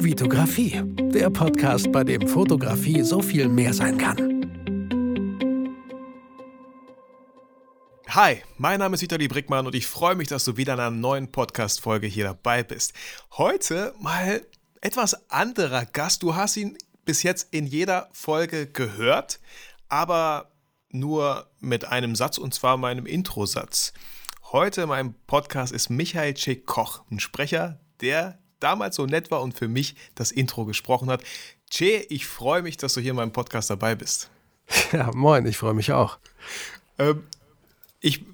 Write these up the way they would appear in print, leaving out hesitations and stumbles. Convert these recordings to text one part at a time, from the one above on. Vitografie, der Podcast, bei dem Fotografie so viel mehr sein kann. Hi, mein Name ist Vitali Brickmann und ich freue mich, dass du wieder in einer neuen Podcast-Folge hier dabei bist. Heute mal etwas anderer Gast. Du hast ihn bis jetzt in jeder Folge gehört, aber nur mit einem Satz, und zwar meinem Introsatz. Heute in meinem Podcast ist Michael C. Koch, ein Sprecher, der damals so nett war und für mich das Intro gesprochen hat. Che, ich freue mich, dass du hier in meinem Podcast dabei bist. Ja, moin, ich freue mich auch. Ich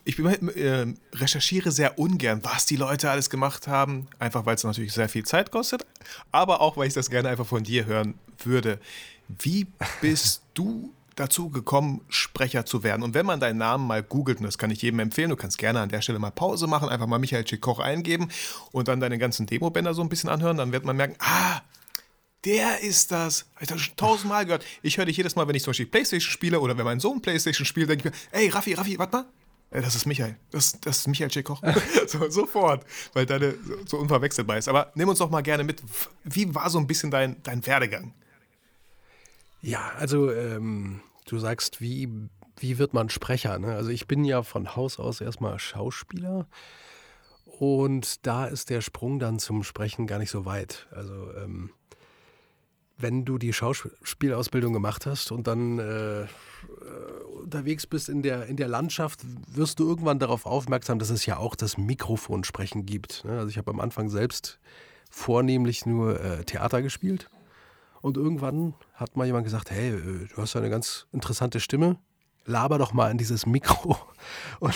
recherchiere sehr ungern, was die Leute alles gemacht haben, einfach weil es natürlich sehr viel Zeit kostet, aber auch, weil ich das gerne einfach von dir hören würde. Wie bist du dazu gekommen, Sprecher zu werden? Und wenn man deinen Namen mal googelt, und das kann ich jedem empfehlen, du kannst gerne an der Stelle mal Pause machen, einfach mal Michael C. Koch eingeben und dann deine ganzen Demobänder so ein bisschen anhören, dann wird man merken, der ist das. Habe ich das schon 1000-mal gehört. Ich höre dich jedes Mal, wenn ich zum Beispiel Playstation spiele oder wenn mein Sohn Playstation spielt, denke ich mir, ey, Raffi, warte mal. Das ist Michael. Das ist Michael C. Koch. Sofort, weil deine so unverwechselbar ist. Aber nimm uns doch mal gerne mit. Wie war so ein bisschen dein Werdegang? Ja, also du sagst, wie wird man Sprecher? Ne? Also ich bin ja von Haus aus erstmal Schauspieler und da ist der Sprung dann zum Sprechen gar nicht so weit. Also wenn du die Schauspielausbildung gemacht hast und dann unterwegs bist in der Landschaft, wirst du irgendwann darauf aufmerksam, dass es ja auch das Mikrofonsprechen gibt. Ne? Also ich habe am Anfang selbst vornehmlich nur Theater gespielt. Und irgendwann hat mal jemand gesagt, hey, du hast ja eine ganz interessante Stimme, laber doch mal in dieses Mikro. Und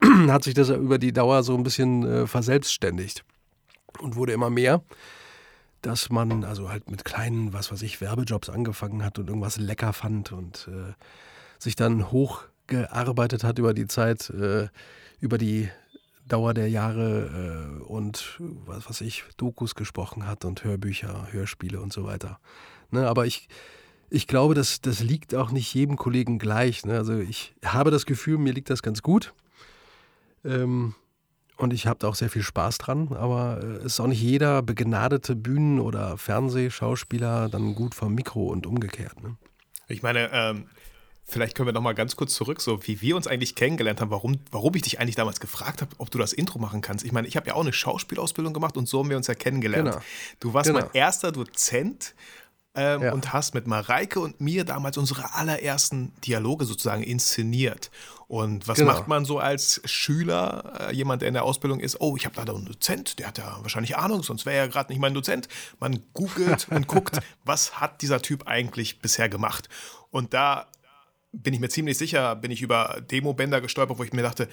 dann hat sich das über die Dauer so ein bisschen verselbstständigt und wurde immer mehr, dass man also halt mit kleinen, was weiß ich, Werbejobs angefangen hat und irgendwas lecker fand und sich dann hochgearbeitet hat über die Zeit, über die Dauer der Jahre und was weiß ich, Dokus gesprochen hat und Hörbücher, Hörspiele und so weiter. Ne, aber ich glaube, das liegt auch nicht jedem Kollegen gleich. Ne? Also ich habe das Gefühl, mir liegt das ganz gut. Und ich habe da auch sehr viel Spaß dran. Aber es ist auch nicht jeder begnadete Bühnen- oder Fernsehschauspieler dann gut vom Mikro und umgekehrt. Ne? Ich meine, vielleicht können wir noch mal ganz kurz zurück, so wie wir uns eigentlich kennengelernt haben, warum ich dich eigentlich damals gefragt habe, ob du das Intro machen kannst. Ich meine, ich habe ja auch eine Schauspielausbildung gemacht und so haben wir uns ja kennengelernt. Genau. Du warst mein erster Dozent und hast mit Mareike und mir damals unsere allerersten Dialoge sozusagen inszeniert. Und was macht man so als Schüler, jemand, der in der Ausbildung ist? Oh, ich habe da einen Dozent, der hat ja wahrscheinlich Ahnung, sonst wäre er ja gerade nicht mein Dozent. Man googelt und guckt, was hat dieser Typ eigentlich bisher gemacht? Und da bin ich mir ziemlich sicher, bin ich über Demobänder gestolpert, wo ich mir dachte,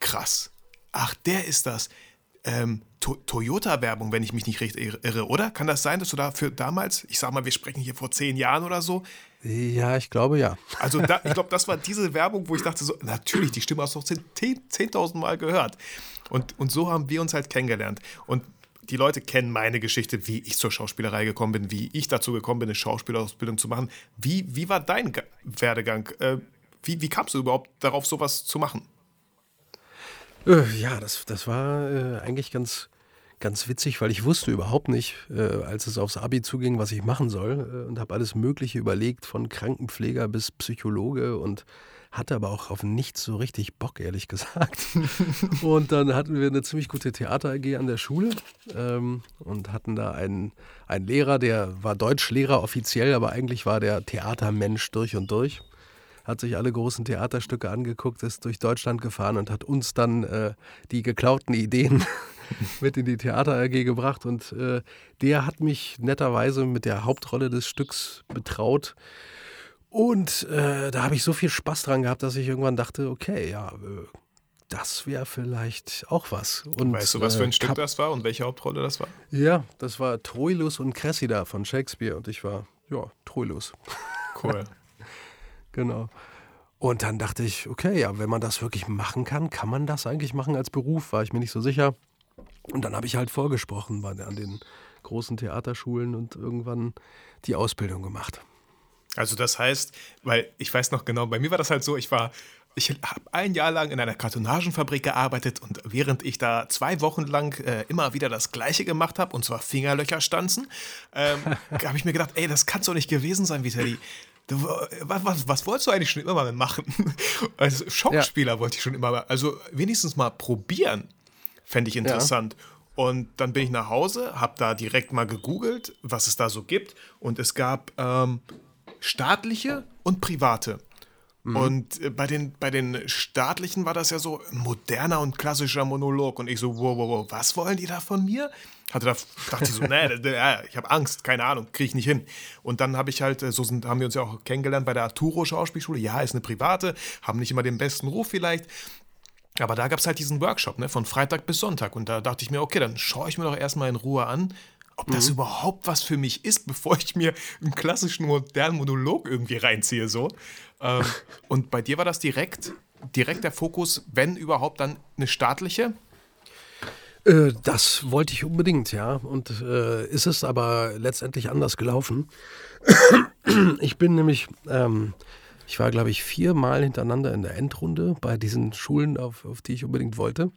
krass, ach, der ist das. Toyota-Werbung, wenn ich mich nicht recht irre, oder? Kann das sein, dass du dafür damals, ich sag mal, wir sprechen hier vor 10 Jahren oder so? Ja, ich glaube, ja. Also ich glaube, das war diese Werbung, wo ich dachte so, natürlich, die Stimme hast du doch 10.000 Mal gehört. Und so haben wir uns halt kennengelernt. Und die Leute kennen meine Geschichte, wie ich zur Schauspielerei gekommen bin, wie ich dazu gekommen bin, eine Schauspielausbildung zu machen. Wie war dein Werdegang? Wie kamst du überhaupt darauf, sowas zu machen? Ja, das war eigentlich ganz, ganz witzig, weil ich wusste überhaupt nicht, als es aufs Abi zuging, was ich machen soll. Und habe alles Mögliche überlegt, von Krankenpfleger bis Psychologe und hatte aber auch auf nichts so richtig Bock, ehrlich gesagt. Und dann hatten wir eine ziemlich gute Theater-AG an der Schule und hatten da einen Lehrer, der war Deutschlehrer offiziell, aber eigentlich war der Theatermensch durch und durch. Hat sich alle großen Theaterstücke angeguckt, ist durch Deutschland gefahren und hat uns dann die geklauten Ideen mit in die Theater-AG gebracht. Und der hat mich netterweise mit der Hauptrolle des Stücks betraut. Und da habe ich so viel Spaß dran gehabt, dass ich irgendwann dachte, okay, ja, das wäre vielleicht auch was. Und weißt du, was für ein Stück das war und welche Hauptrolle das war? Ja, das war Troilus und Cressida von Shakespeare und ich war, ja, Troilus. Cool. Genau. Und dann dachte ich, okay, ja, wenn man das wirklich machen kann man das eigentlich machen als Beruf? War ich mir nicht so sicher. Und dann habe ich halt vorgesprochen an den großen Theaterschulen und irgendwann die Ausbildung gemacht. Also das heißt, weil ich weiß noch genau, bei mir war das halt so, ich habe ein Jahr lang in einer Kartonagenfabrik gearbeitet und während ich da 2 Wochen lang immer wieder das Gleiche gemacht habe, und zwar Fingerlöcher stanzen, habe ich mir gedacht, ey, das kann's doch nicht gewesen sein, Vitali. Was wolltest du eigentlich schon immer mal machen? Als Schauspieler wollte ich schon immer mal, also wenigstens mal probieren, fände ich interessant. Ja. Und dann bin ich nach Hause, habe da direkt mal gegoogelt, was es da so gibt. Und es gab staatliche und private. Mhm. Und bei den staatlichen war das ja so moderner und klassischer Monolog. Und ich so, wow, was wollen die da von mir? Dachte ich so, ich habe Angst, keine Ahnung, kriege ich nicht hin. Und dann haben wir uns ja auch kennengelernt bei der Arturo Schauspielschule. Ja, ist eine private, haben nicht immer den besten Ruf vielleicht. Aber da gab es halt diesen Workshop, ne, von Freitag bis Sonntag. Und da dachte ich mir, okay, dann schaue ich mir doch erstmal in Ruhe an, ob das überhaupt was für mich ist, bevor ich mir einen klassischen modernen Monolog irgendwie reinziehe. So. Und bei dir war das direkt der Fokus, wenn überhaupt, dann eine staatliche? Das wollte ich unbedingt, ja. Und ist es aber letztendlich anders gelaufen. Ich bin nämlich... Ich war, glaube ich, 4-mal hintereinander in der Endrunde bei diesen Schulen, auf die ich unbedingt wollte.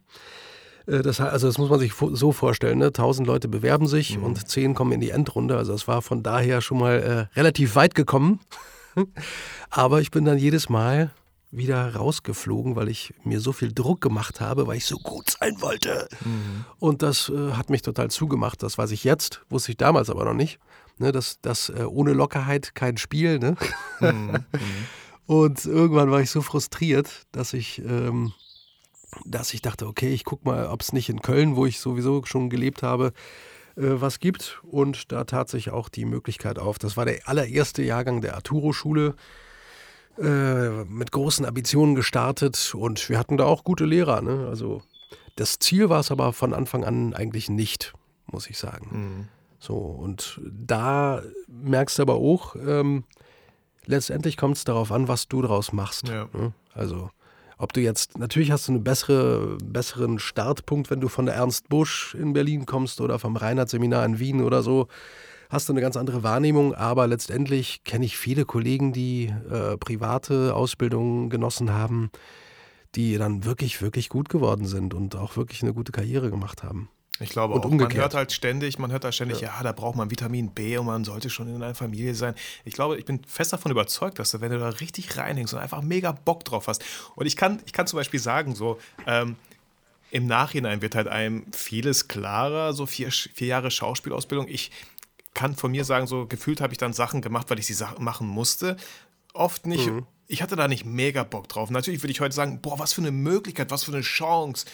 Das muss man sich so vorstellen, ne? 1000 Leute bewerben sich und 10 kommen in die Endrunde. Also es war von daher schon mal relativ weit gekommen. Aber ich bin dann jedes Mal wieder rausgeflogen, weil ich mir so viel Druck gemacht habe, weil ich so gut sein wollte. Mhm. Und das hat mich total zugemacht. Das weiß ich jetzt, wusste ich damals aber noch nicht. Ne? Dass ohne Lockerheit kein Spiel, ne? Mhm. Und irgendwann war ich so frustriert, dass ich dachte, okay, ich guck mal, ob es nicht in Köln, wo ich sowieso schon gelebt habe, was gibt. Und da tat sich auch die Möglichkeit auf. Das war der allererste Jahrgang der Arturo-Schule, mit großen Ambitionen gestartet. Und wir hatten da auch gute Lehrer, ne? Also das Ziel war es aber von Anfang an eigentlich nicht, muss ich sagen. Mhm. So, und da merkst du aber auch, letztendlich kommt es darauf an, was du daraus machst. Ja. Also, ob du jetzt, natürlich hast du einen besseren Startpunkt, wenn du von der Ernst Busch in Berlin kommst oder vom Reinhardt-Seminar in Wien oder so, hast du eine ganz andere Wahrnehmung. Aber letztendlich kenne ich viele Kollegen, die private Ausbildungen genossen haben, die dann wirklich, wirklich gut geworden sind und auch wirklich eine gute Karriere gemacht haben. Ich glaube auch, man hört halt ständig, ja, da braucht man Vitamin B und man sollte schon in einer Familie sein. Ich glaube, ich bin fest davon überzeugt, dass du, wenn du da richtig reinhängst und einfach mega Bock drauf hast. Und ich kann zum Beispiel sagen, so im Nachhinein wird halt einem vieles klarer, so 4 Jahre Schauspielausbildung. Ich kann von mir sagen, so gefühlt habe ich dann Sachen gemacht, weil ich sie machen musste. Oft nicht. Mhm. Ich hatte da nicht mega Bock drauf. Natürlich würde ich heute sagen, boah, was für eine Möglichkeit, was für eine Chance.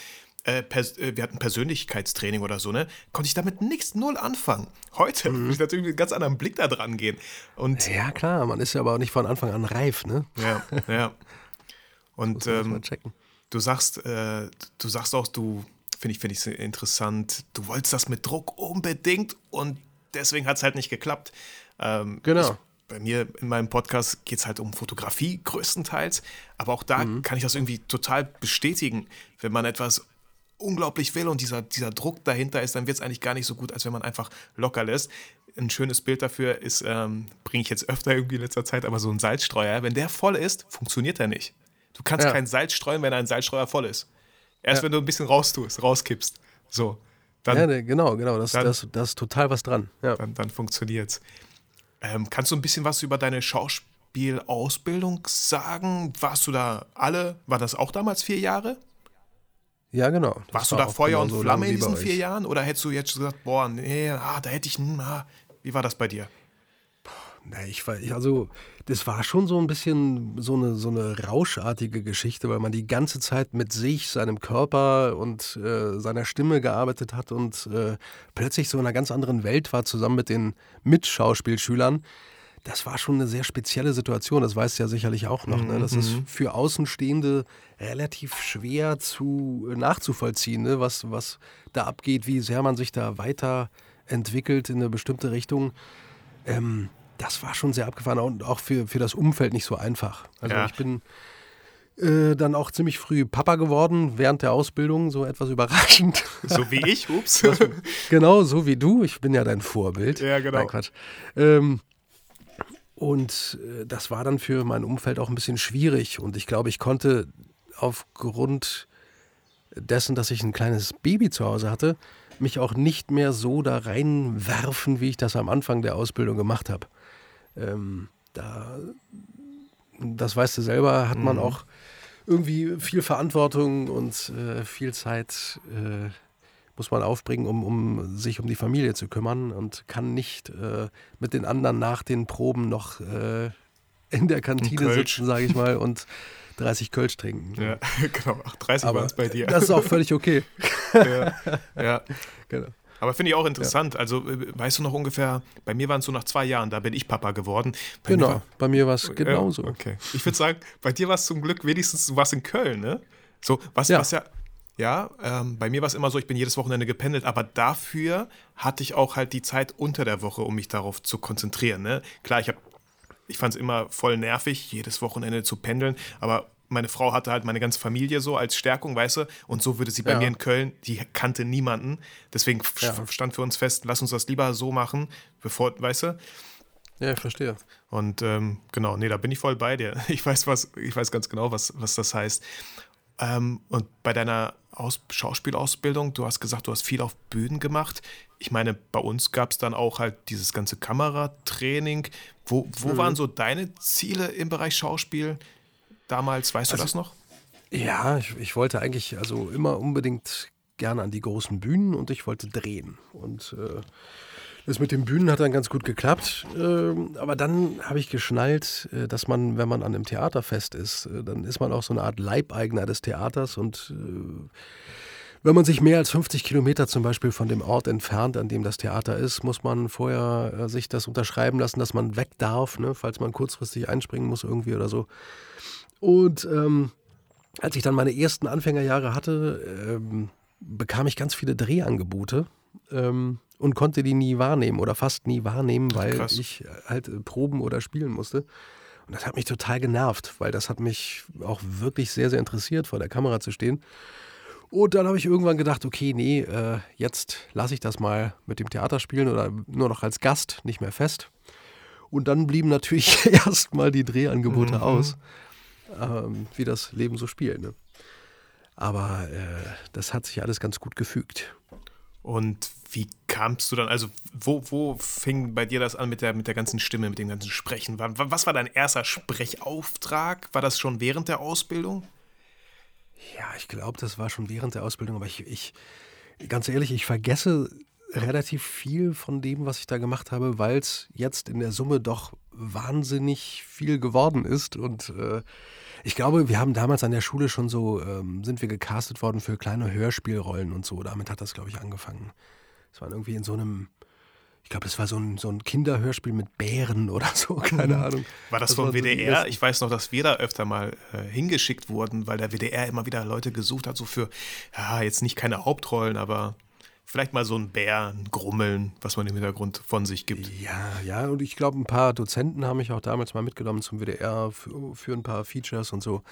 Wir hatten Persönlichkeitstraining oder so, ne? Konnte ich damit null anfangen. Heute würde ich natürlich mit einem ganz anderen Blick da dran gehen. Und ja, klar, man ist ja aber auch nicht von Anfang an reif, ne? Ja, ja. Und du sagst auch, finde ich interessant, du wolltest das mit Druck unbedingt und deswegen hat es halt nicht geklappt. Genau. Bei mir in meinem Podcast geht es halt um Fotografie größtenteils, aber auch da kann ich das irgendwie total bestätigen, wenn man etwas unglaublich will und dieser Druck dahinter ist, dann wird es eigentlich gar nicht so gut, als wenn man einfach locker lässt. Ein schönes Bild dafür ist, bringe ich jetzt öfter irgendwie in letzter Zeit, aber so ein Salzstreuer, wenn der voll ist, funktioniert er nicht. Du kannst kein Salz streuen, wenn ein Salzstreuer voll ist. Erst wenn du ein bisschen rauskippst. So, dann, genau, das ist total was dran. Ja. Dann funktioniert's. Kannst du ein bisschen was über deine Schauspielausbildung sagen? Warst du da waren das auch damals 4 Jahre? Ja, genau. Warst du da Feuer und Flamme in diesen 4 Jahren? Oder hättest du jetzt gesagt, boah, nee, da hätte ich... Wie war das bei dir? Na, das war schon so ein bisschen so eine rauschartige Geschichte, weil man die ganze Zeit mit sich, seinem Körper und seiner Stimme gearbeitet hat und plötzlich so in einer ganz anderen Welt war, zusammen mit den Mitschauspielschülern. Das war schon eine sehr spezielle Situation, das weißt du ja sicherlich auch noch. Ne? Das ist für Außenstehende relativ schwer nachzuvollziehen, ne? Was da abgeht, wie sehr man sich da weiterentwickelt in eine bestimmte Richtung. Das war schon sehr abgefahren und auch für das Umfeld nicht so einfach. Also ich bin dann auch ziemlich früh Papa geworden, während der Ausbildung, so etwas überraschend. So wie ich, ups. Genau, so wie du, ich bin ja dein Vorbild. Ja, genau. Nein, Quatsch. Und das war dann für mein Umfeld auch ein bisschen schwierig. Und ich glaube, ich konnte aufgrund dessen, dass ich ein kleines Baby zu Hause hatte, mich auch nicht mehr so da reinwerfen, wie ich das am Anfang der Ausbildung gemacht habe. Das weißt du selber, hat man auch irgendwie viel Verantwortung und viel Zeit muss man aufbringen, um sich um die Familie zu kümmern, und kann nicht mit den anderen nach den Proben noch in der Kantine sitzen, sage ich mal, und 30 Kölsch trinken. Ja, genau. Ach, 30 waren es bei dir. Das ist auch völlig okay. Ja, ja. Genau. Aber finde ich auch interessant. Ja. Also, weißt du noch ungefähr, bei mir waren es so nach 2 Jahren, da bin ich Papa geworden. Bei mir war es genauso. Okay. Ich würde sagen, bei dir war es zum Glück wenigstens, du warst in Köln, ne? So, bei mir war es immer so, ich bin jedes Wochenende gependelt, aber dafür hatte ich auch halt die Zeit unter der Woche, um mich darauf zu konzentrieren. Ne? Klar, ich fand es immer voll nervig, jedes Wochenende zu pendeln, aber meine Frau hatte halt meine ganze Familie so als Stärkung, weißt du, und so würde sie bei mir in Köln, die kannte niemanden, deswegen stand für uns fest, lass uns das lieber so machen, bevor, weißt du. Ja, ich verstehe. Und da bin ich voll bei dir. Ich weiß ganz genau, was das heißt. Und bei deiner Schauspielausbildung, du hast gesagt, du hast viel auf Bühnen gemacht. Ich meine, bei uns gab es dann auch halt dieses ganze Kameratraining. Wo waren so deine Ziele im Bereich Schauspiel damals? Weißt du das noch? Ja, ich wollte eigentlich immer unbedingt gerne an die großen Bühnen, und ich wollte drehen. Und das mit den Bühnen hat dann ganz gut geklappt, aber dann habe ich geschnallt, dass man, wenn man an einem Theaterfest ist, dann ist man auch so eine Art Leibeigner des Theaters, und wenn man sich mehr als 50 Kilometer zum Beispiel von dem Ort entfernt, an dem das Theater ist, muss man vorher sich das unterschreiben lassen, dass man weg darf, ne, falls man kurzfristig einspringen muss irgendwie oder so. Und als ich dann meine ersten Anfängerjahre hatte, bekam ich ganz viele Drehangebote, und konnte die nie wahrnehmen oder fast nie wahrnehmen, weil ich halt proben oder spielen musste. Und das hat mich total genervt, weil das hat mich auch wirklich sehr, sehr interessiert, vor der Kamera zu stehen. Und dann habe ich irgendwann gedacht, okay, nee, jetzt lasse ich das mal mit dem Theater spielen oder nur noch als Gast, nicht mehr fest. Und dann blieben natürlich erstmal die Drehangebote aus, wie das Leben so spielt. Ne? Aber das hat sich alles ganz gut gefügt. Und wie kamst du dann, wo fing bei dir das an mit der ganzen Stimme, mit dem ganzen Sprechen? Was war dein erster Sprechauftrag? War das schon während der Ausbildung? Ja, ich glaube, das war schon während der Ausbildung, aber ganz ehrlich, ich vergesse relativ viel von dem, was ich da gemacht habe, weil es jetzt in der Summe doch wahnsinnig viel geworden ist. Und ich glaube, wir haben damals an der Schule schon sind wir gecastet worden für kleine Hörspielrollen und so. Damit hat das, glaube ich, angefangen. Es war irgendwie in so einem, ich glaube, es war so ein Kinderhörspiel mit Bären oder so, keine Ahnung. War das vom WDR? Ich weiß noch, dass wir da öfter mal hingeschickt wurden, weil der WDR immer wieder Leute gesucht hat, so für, ja, jetzt nicht keine Hauptrollen, aber vielleicht mal so ein Bär, ein Grummeln, was man im Hintergrund von sich gibt. Ja, und ich glaube, ein paar Dozenten haben mich auch damals mal mitgenommen zum WDR für ein paar Features und so.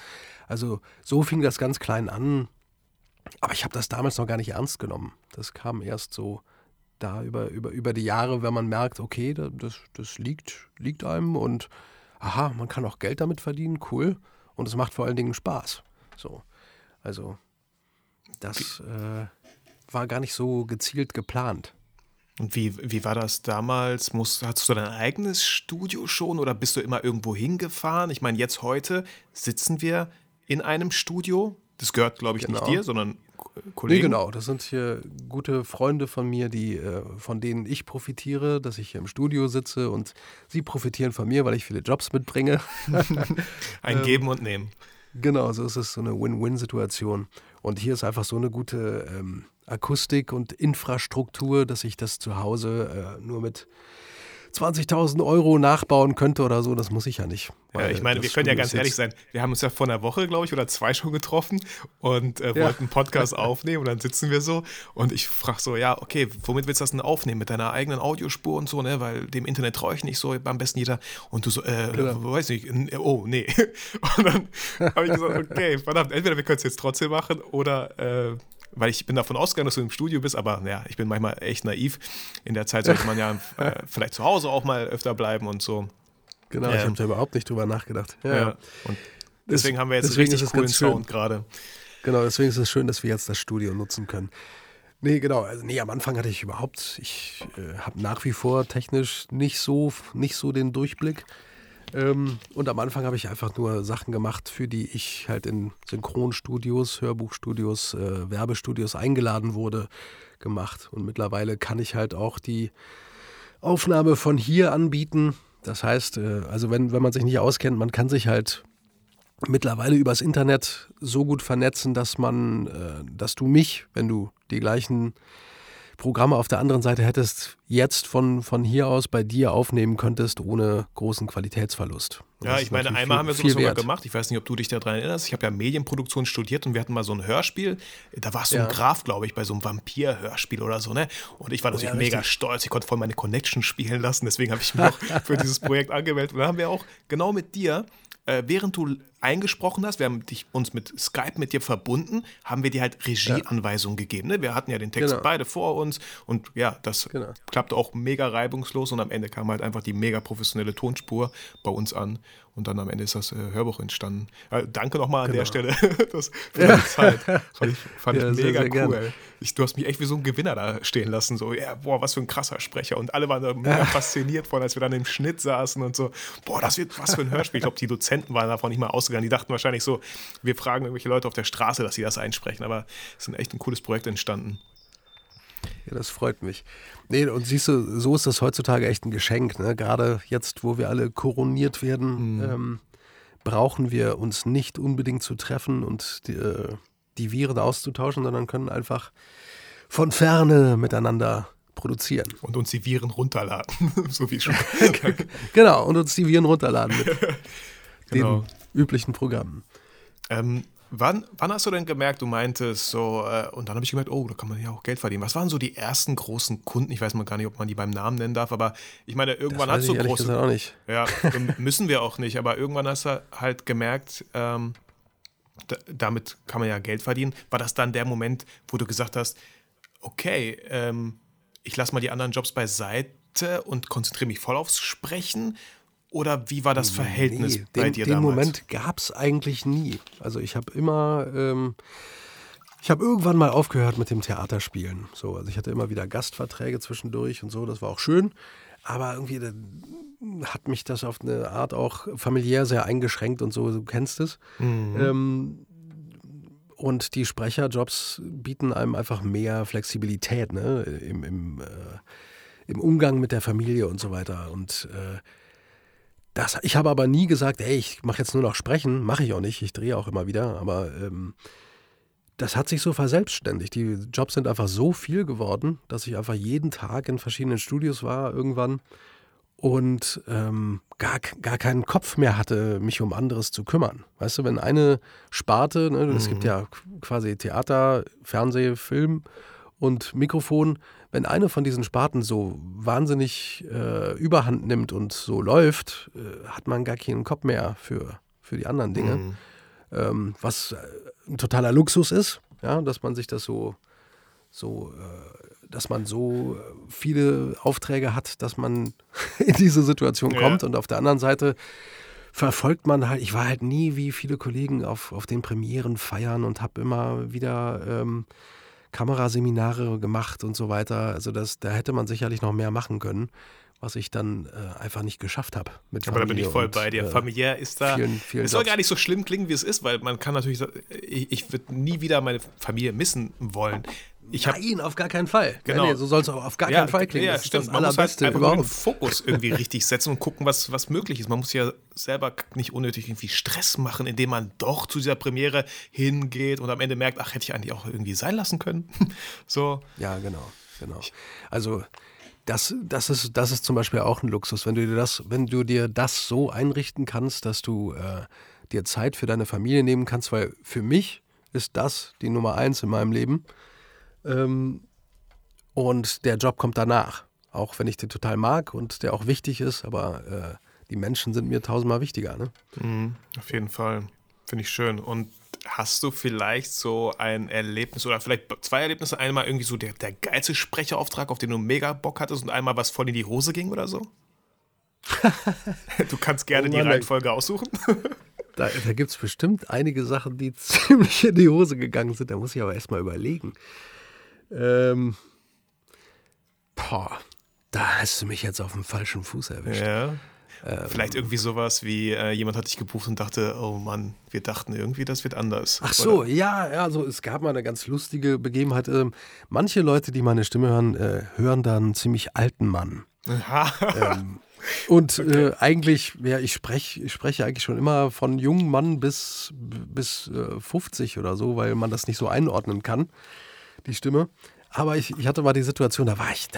Also so fing das ganz klein an, aber ich habe das damals noch gar nicht ernst genommen. Das kam erst so da über die Jahre, wenn man merkt, okay, das liegt einem, und aha, man kann auch Geld damit verdienen, cool. Und es macht vor allen Dingen Spaß. So, also das war gar nicht so gezielt geplant. Und wie war das damals? Hattest du dein eigenes Studio schon oder bist du immer irgendwo hingefahren? Ich meine, jetzt heute sitzen wir in einem Studio. Das gehört, glaube ich, nicht dir, sondern Kollegen. Nee, genau. Das sind hier gute Freunde von mir, von denen ich profitiere, dass ich hier im Studio sitze, und sie profitieren von mir, weil ich viele Jobs mitbringe. Ein Geben und Nehmen. Genau, so ist es, so eine Win-Win-Situation. Und hier ist einfach so eine gute Akustik und Infrastruktur, dass ich das zu Hause nur mit 20.000 € nachbauen könnte oder so. Das muss ich ja nicht. Ja, ich meine, wir können ja ganz ehrlich sein, wir haben uns ja vor einer Woche, glaube ich, oder 2 schon getroffen und wollten einen Podcast aufnehmen, und dann sitzen wir so und ich frage so, ja, okay, womit willst du das denn aufnehmen? Mit deiner eigenen Audiospur und so, ne? Weil dem Internet traue ich nicht so, am besten jeder, und du so, weiß nicht, oh, nee. Und dann habe ich gesagt, okay, verdammt, entweder wir können es jetzt trotzdem machen oder weil ich bin davon ausgegangen, dass du im Studio bist, aber naja, ich bin manchmal echt naiv. In der Zeit sollte man ja vielleicht zu Hause auch mal öfter bleiben und so. Genau, ich habe da überhaupt nicht drüber nachgedacht. Ja. Und deswegen haben wir jetzt einen richtig coolen Sound gerade. Genau, deswegen ist es schön, dass wir jetzt das Studio nutzen können. Nee, genau. Also, am Anfang hatte ich überhaupt, ich habe nach wie vor technisch nicht so den Durchblick. Und am Anfang habe ich einfach nur Sachen gemacht, für die ich halt in Synchronstudios, Hörbuchstudios, Werbestudios eingeladen wurde, gemacht. Und mittlerweile kann ich halt auch die Aufnahme von hier anbieten. Das heißt, also wenn man sich nicht auskennt, man kann sich halt mittlerweile übers Internet so gut vernetzen, dass du mich, wenn du die gleichen Programme auf der anderen Seite hättest, jetzt von hier aus bei dir aufnehmen könntest, ohne großen Qualitätsverlust. Ja, ich meine, einmal haben wir sowas sogar gemacht. Ich weiß nicht, ob du dich daran erinnerst. Ich habe ja Medienproduktion studiert und wir hatten mal so ein Hörspiel. Da warst du ein Graf, glaube ich, bei so einem Vampir-Hörspiel oder so, ne? Und ich war natürlich mega stolz. Ich konnte voll meine Connection spielen lassen. Deswegen habe ich mich auch für dieses Projekt angemeldet. Und da haben wir auch genau mit dir, während du eingesprochen hast, wir haben uns mit Skype mit dir verbunden, haben wir dir halt Regieanweisungen gegeben. Ne? Wir hatten ja den Text beide vor uns und das klappte auch mega reibungslos und am Ende kam halt einfach die mega professionelle Tonspur bei uns an und dann am Ende ist das Hörbuch entstanden. Danke nochmal an der Stelle für deine Zeit. Fand ich mega sehr, sehr cool. Du hast mich echt wie so ein Gewinner da stehen lassen. So, boah, was für ein krasser Sprecher. Und alle waren da mega fasziniert von, als wir dann im Schnitt saßen und so, boah, das wird was für ein Hörspiel. Ich glaube, die Dozenten waren davon nicht mal ausgegangen. Die dachten wahrscheinlich so, wir fragen irgendwelche Leute auf der Straße, dass sie das einsprechen. Aber es ist echt ein cooles Projekt entstanden. Ja, das freut mich. Nee, und siehst du, so ist das heutzutage echt ein Geschenk. Ne? Gerade jetzt, wo wir alle koroniert werden, brauchen wir uns nicht unbedingt zu treffen und die Viren auszutauschen, sondern können einfach von Ferne miteinander produzieren. Und uns die Viren runterladen. So wie schon. Genau, und uns die Viren runterladen mit den üblichen Programmen. Wann hast du denn gemerkt, du meintest so, und dann habe ich gemerkt, oh, da kann man ja auch Geld verdienen. Was waren so die ersten großen Kunden? Ich weiß mal gar nicht, ob man die beim Namen nennen darf, aber ich meine, irgendwann hast du große. Das weiß ich auch nicht. Ja, müssen wir auch nicht, aber irgendwann hast du halt gemerkt, damit kann man ja Geld verdienen. War das dann der Moment, wo du gesagt hast, okay, ich lasse mal die anderen Jobs beiseite und konzentriere mich voll aufs Sprechen? Oder wie war das Verhältnis bei dir damals? Den Moment gab es eigentlich nie. Also ich habe ich habe irgendwann mal aufgehört mit dem Theaterspielen. So, also ich hatte immer wieder Gastverträge zwischendurch und so, das war auch schön. Aber irgendwie hat mich das auf eine Art auch familiär sehr eingeschränkt und so, du kennst es. Mhm. Und die Sprecherjobs bieten einem einfach mehr Flexibilität, ne? Im Umgang mit der Familie und so weiter. Und ich habe aber nie gesagt, ey, ich mache jetzt nur noch Sprechen, mache ich auch nicht, ich drehe auch immer wieder, aber das hat sich so verselbstständigt. Die Jobs sind einfach so viel geworden, dass ich einfach jeden Tag in verschiedenen Studios war irgendwann und gar keinen Kopf mehr hatte, mich um anderes zu kümmern. Weißt du, wenn eine Sparte, ne, es gibt ja quasi Theater, Fernseh, Film und Mikrofon, wenn eine von diesen Sparten so wahnsinnig Überhand nimmt und so läuft, hat man gar keinen Kopf mehr für die anderen Dinge. Mhm. Was ein totaler Luxus ist, ja, dass man sich das dass man so viele Aufträge hat, dass man in diese Situation kommt. Und auf der anderen Seite verfolgt man halt, ich war halt nie wie viele Kollegen auf den Premieren feiern und habe immer wieder Kameraseminare gemacht und so weiter. Also da hätte man sicherlich noch mehr machen können, was ich dann einfach nicht geschafft habe. Aber da bin ich voll bei dir. Familiär ist da. Es soll gar nicht so schlimm klingen, wie es ist, weil man kann natürlich, ich würde nie wieder meine Familie missen wollen. Nein, auf gar keinen Fall. Genau. Nee, so soll es auch auf gar keinen Fall klingen. Ja, das stimmt. Ist das Allerbeste man muss halt einfach den Fokus irgendwie richtig setzen und gucken, was möglich ist. Man muss ja selber nicht unnötig irgendwie Stress machen, indem man doch zu dieser Premiere hingeht und am Ende merkt, ach, hätte ich eigentlich auch irgendwie sein lassen können. So. Ja, genau. Also das ist zum Beispiel auch ein Luxus, wenn du dir das so einrichten kannst, dass du dir Zeit für deine Familie nehmen kannst, weil für mich ist das die Nummer 1 in meinem Leben. Und der Job kommt danach, auch wenn ich den total mag und der auch wichtig ist, aber die Menschen sind mir 1000-mal wichtiger. Ne? Auf jeden Fall, finde ich schön. Und hast du vielleicht so ein Erlebnis oder vielleicht 2 Erlebnisse, einmal irgendwie so der geilste Sprecherauftrag, auf den du mega Bock hattest und einmal was voll in die Hose ging oder so? Du kannst gerne die Reihenfolge aussuchen. Da gibt es bestimmt einige Sachen, die ziemlich in die Hose gegangen sind. Da muss ich aber erstmal überlegen. Da hast du mich jetzt auf dem falschen Fuß erwischt. Ja. Vielleicht irgendwie sowas wie, jemand hat dich gebucht und dachte, oh Mann, wir dachten irgendwie, das wird anders. Ach so, oder? Ja, also es gab mal eine ganz lustige Begebenheit. Manche Leute, die meine Stimme hören, hören da einen ziemlich alten Mann. Und okay. Eigentlich, ja, ich spreche eigentlich schon immer von jungen Mann bis 50 oder so, weil man das nicht so einordnen kann, die Stimme. Aber ich hatte mal die Situation, da war ich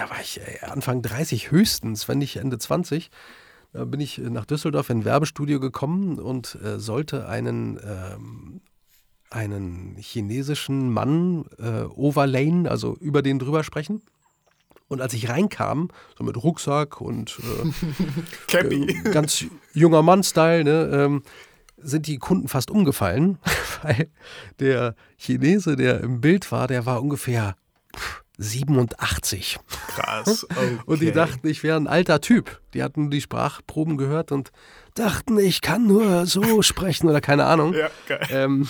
Anfang 30 höchstens, wenn nicht Ende 20, da bin ich nach Düsseldorf in ein Werbestudio gekommen und sollte einen chinesischen Mann overlayen, also über den drüber sprechen. Und als ich reinkam, so mit Rucksack und ganz junger Mann-Style, sind die Kunden fast umgefallen, weil der Chinese, der im Bild war, der war ungefähr 87. Krass. Okay. Und die dachten, ich wäre ein alter Typ. Die hatten die Sprachproben gehört und dachten, ich kann nur so sprechen oder keine Ahnung. Ja, geil.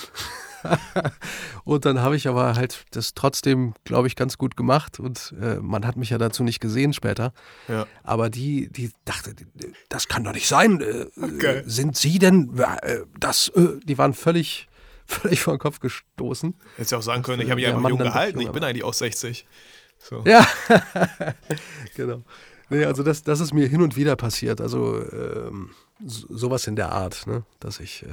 Und dann habe ich aber halt das trotzdem, glaube ich, ganz gut gemacht und man hat mich ja dazu nicht gesehen später. Ja. Aber die dachte, das kann doch nicht sein. Okay. Sind Sie denn die waren völlig vor den Kopf gestoßen. Hättest du auch sagen können, ich habe mich einfach jung gehalten, ich bin eigentlich auch 60. So. Ja, genau. Nee, also das ist mir hin und wieder passiert, also sowas in der Art, ne? Dass ich...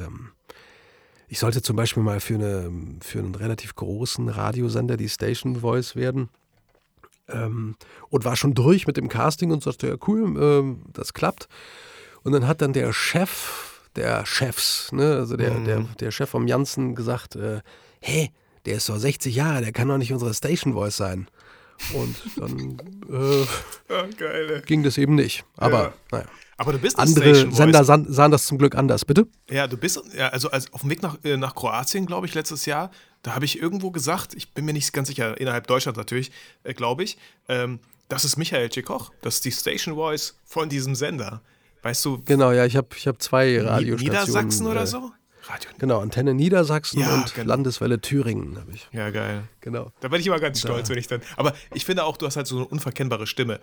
Ich sollte zum Beispiel mal für einen relativ großen Radiosender die Station Voice werden und war schon durch mit dem Casting und sagte, ja cool, das klappt. Und dann hat dann der Chef der Chefs, ne, also der Chef vom Janssen gesagt, hey, der ist doch 60 Jahre, der kann doch nicht unsere Station Voice sein. Und dann ging das eben nicht. Aber ja. Naja. Aber du bist eine Station Voice. Andere Sender sahen das zum Glück anders, bitte? Ja, du bist, also auf dem Weg nach Kroatien, glaube ich, letztes Jahr, da habe ich irgendwo gesagt, ich bin mir nicht ganz sicher, innerhalb Deutschland natürlich, glaube ich, das ist Michael C. Koch, das ist die Station Voice von diesem Sender. Weißt du? Genau, ja, ich hab zwei Radiostationen. Niedersachsen oder so? Genau, Antenne Niedersachsen und Landeswelle Thüringen habe ich. Ja, geil. Genau. Da bin ich immer ganz stolz, wenn ich dann. Aber ich finde auch, du hast halt so eine unverkennbare Stimme.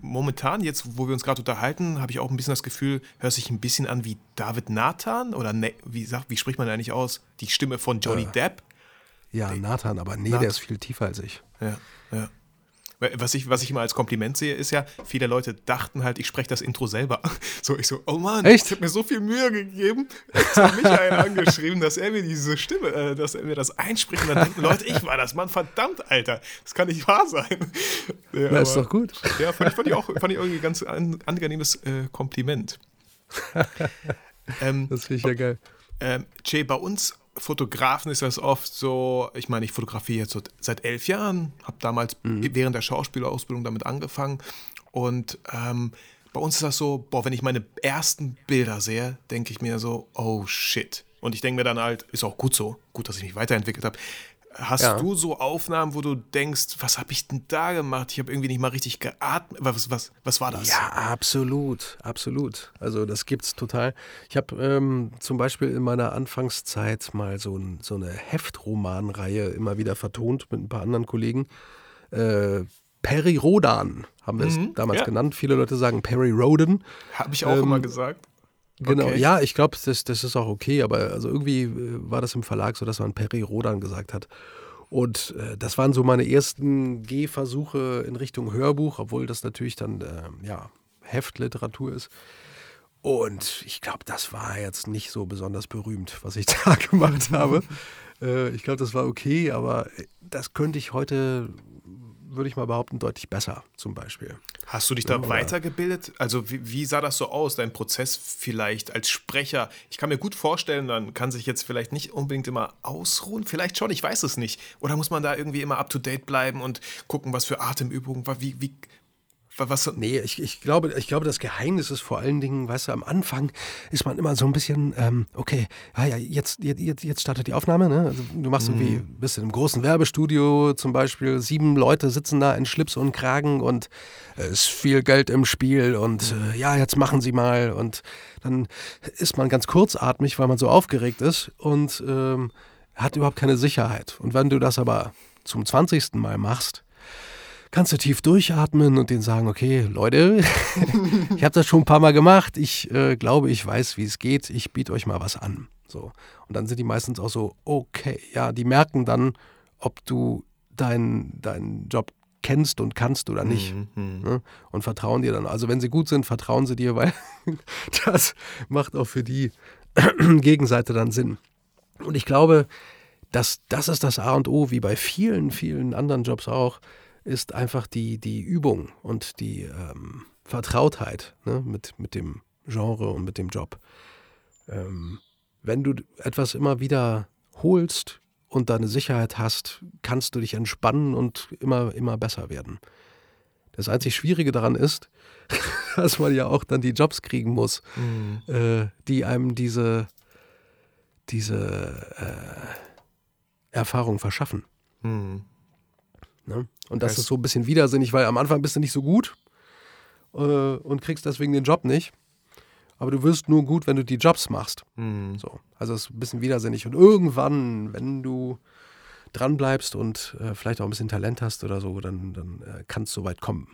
Momentan, jetzt, wo wir uns gerade unterhalten, habe ich auch ein bisschen das Gefühl, hörst dich ein bisschen an wie David Nathan oder wie spricht man eigentlich aus? Die Stimme von Johnny Depp? Ja, Nathan, aber der ist viel tiefer als ich. Ja, ja. Was ich immer als Kompliment sehe, ist ja, viele Leute dachten halt, ich spreche das Intro selber. So, ich so, oh Mann, ich habe mir so viel Mühe gegeben, extra Michael angeschrieben, dass er mir diese Stimme, dass er mir das einspricht. Und dann denken Leute, ich war das, Mann, verdammt, Alter, das kann nicht wahr sein. Ja, das ist doch gut. Ja, fand ich irgendwie ganz angenehmes Kompliment. Das finde ich ja geil. Jay, bei uns Fotografen ist das oft so, ich meine, ich fotografiere jetzt so seit 11 Jahren, habe damals während der Schauspielausbildung damit angefangen und bei uns ist das so, wenn ich meine ersten Bilder sehe, denke ich mir so, oh shit. Und ich denke mir dann halt, ist auch gut so, gut, dass ich mich weiterentwickelt habe. Hast du so Aufnahmen, wo du denkst, was habe ich denn da gemacht? Ich habe irgendwie nicht mal richtig geatmet. Was war das? Ja, absolut, absolut. Also das gibt's total. Ich habe zum Beispiel in meiner Anfangszeit mal so eine Heftromanreihe immer wieder vertont mit ein paar anderen Kollegen. Perry Rodan haben wir es damals genannt. Viele Leute sagen Perry Rodan. Habe ich auch immer gesagt. Genau, okay. Ja, ich glaube, das ist auch okay, aber also irgendwie war das im Verlag so, dass man Perry Rodan gesagt hat. Und das waren so meine ersten Gehversuche in Richtung Hörbuch, obwohl das natürlich dann Heftliteratur ist. Und ich glaube, das war jetzt nicht so besonders berühmt, was ich da gemacht habe. Ich glaube, das war okay, aber das könnte ich heute, würde ich mal behaupten, deutlich besser zum Beispiel. Hast du dich da weitergebildet? Also wie sah das so aus, dein Prozess vielleicht als Sprecher? Ich kann mir gut vorstellen, man kann sich jetzt vielleicht nicht unbedingt immer ausruhen, vielleicht schon, ich weiß es nicht. Oder muss man da irgendwie immer up-to-date bleiben und gucken, was für Atemübungen, wie Was? Nee, ich glaube, das Geheimnis ist vor allen Dingen, weißt du, am Anfang ist man immer so ein bisschen, okay, ja, jetzt startet die Aufnahme, ne? Also du machst irgendwie, bist in einem großen Werbestudio zum Beispiel, 7 Leute sitzen da in Schlips und Kragen und es ist viel Geld im Spiel und ja, jetzt machen sie mal, und dann ist man ganz kurzatmig, weil man so aufgeregt ist und hat überhaupt keine Sicherheit. Und wenn du das aber zum 20. Mal machst, kannst du tief durchatmen und denen sagen, okay, Leute, ich habe das schon ein paar Mal gemacht, ich glaube, ich weiß, wie es geht, ich biete euch mal was an. So. Und dann sind die meistens auch so, okay, ja, die merken dann, ob du deinen Job kennst und kannst oder nicht. Ne? Und vertrauen dir dann. Also wenn sie gut sind, vertrauen sie dir, weil das macht auch für die Gegenseite dann Sinn. Und ich glaube, das ist das A und O, wie bei vielen, vielen anderen Jobs auch, ist einfach die Übung und die Vertrautheit, ne, mit dem Genre und mit dem Job. Wenn du etwas immer wieder holst und deine Sicherheit hast, kannst du dich entspannen und immer besser werden. Das einzig Schwierige daran ist, dass man ja auch dann die Jobs kriegen muss, die einem diese Erfahrung verschaffen. Ne? Und das ist so ein bisschen widersinnig, weil am Anfang bist du nicht so gut und kriegst deswegen den Job nicht. Aber du wirst nur gut, wenn du die Jobs machst. So. Also das ist ein bisschen widersinnig. Und irgendwann, wenn du dranbleibst und vielleicht auch ein bisschen Talent hast oder so, dann kannst du so weit kommen.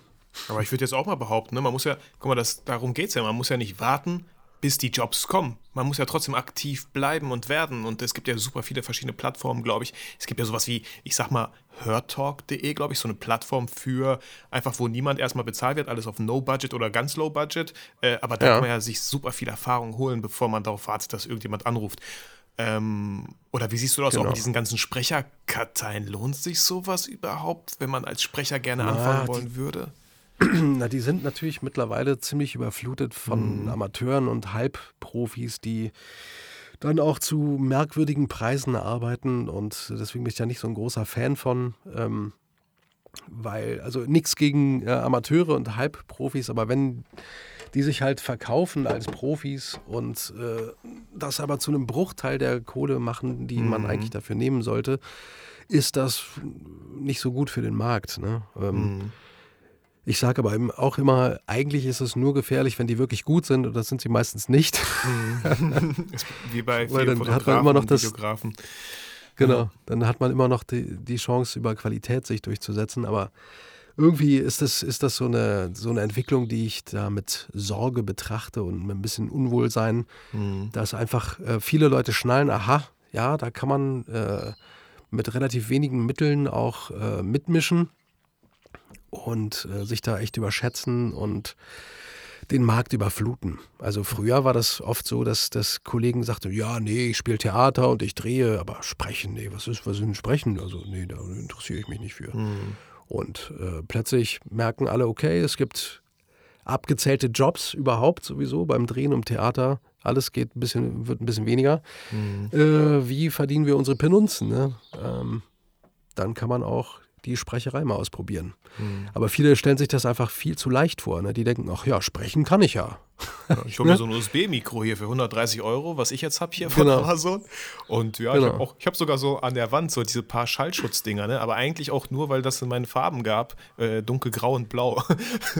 Aber ich würde jetzt auch mal behaupten, ne? Man muss ja, guck mal, darum geht es ja, man muss ja nicht warten, bis die Jobs kommen. Man muss ja trotzdem aktiv bleiben und werden. Und es gibt ja super viele verschiedene Plattformen, glaube ich. Es gibt ja sowas wie, ich sag mal, Hörtalk.de, glaube ich, so eine Plattform für einfach, wo niemand erstmal bezahlt wird, alles auf No-Budget oder ganz Low-Budget. Aber da kann man ja sich super viel Erfahrung holen, bevor man darauf wartet, dass irgendjemand anruft. Oder wie siehst du das auch mit diesen ganzen Sprecherkarteien? Lohnt sich sowas überhaupt, wenn man als Sprecher gerne anfangen wollen würde? Na, die sind natürlich mittlerweile ziemlich überflutet von Amateuren und Halbprofis, die dann auch zu merkwürdigen Preisen arbeiten, und deswegen bin ich da nicht so ein großer Fan von, weil, also nichts gegen Amateure und Halbprofis, aber wenn die sich halt verkaufen als Profis und das aber zu einem Bruchteil der Kohle machen, die man eigentlich dafür nehmen sollte, ist das nicht so gut für den Markt, ne? Ich sage aber auch immer, eigentlich ist es nur gefährlich, wenn die wirklich gut sind, und das sind sie meistens nicht. Wie bei vielen Fotografen und Videografen. Genau, dann hat man immer noch die Chance, über Qualität sich durchzusetzen, aber irgendwie ist das so eine Entwicklung, die ich da mit Sorge betrachte und mit ein bisschen Unwohlsein, dass einfach viele Leute schnallen, aha, ja, da kann man mit relativ wenigen Mitteln auch mitmischen. Und sich da echt überschätzen und den Markt überfluten. Also früher war das oft so, dass Kollegen sagten, ja, nee, ich spiele Theater und ich drehe, aber Sprechen, nee, was ist denn Sprechen? Also nee, da interessiere ich mich nicht für. Und plötzlich merken alle, okay, es gibt abgezählte Jobs überhaupt sowieso beim Drehen um Theater. Alles wird ein bisschen weniger. Wie verdienen wir unsere Penunzen? Ne? Dann kann man auch die Sprecherei mal ausprobieren. Aber viele stellen sich das einfach viel zu leicht vor. Ne? Die denken, ach ja, sprechen kann ich ja. Ich hole mir so ein USB-Mikro hier für 130 €, was ich jetzt habe hier von Amazon. Und ja, ich hab sogar so an der Wand so diese paar Schallschutzdinger, ne? Aber eigentlich auch nur, weil das in meinen Farben gab, dunkelgrau und blau.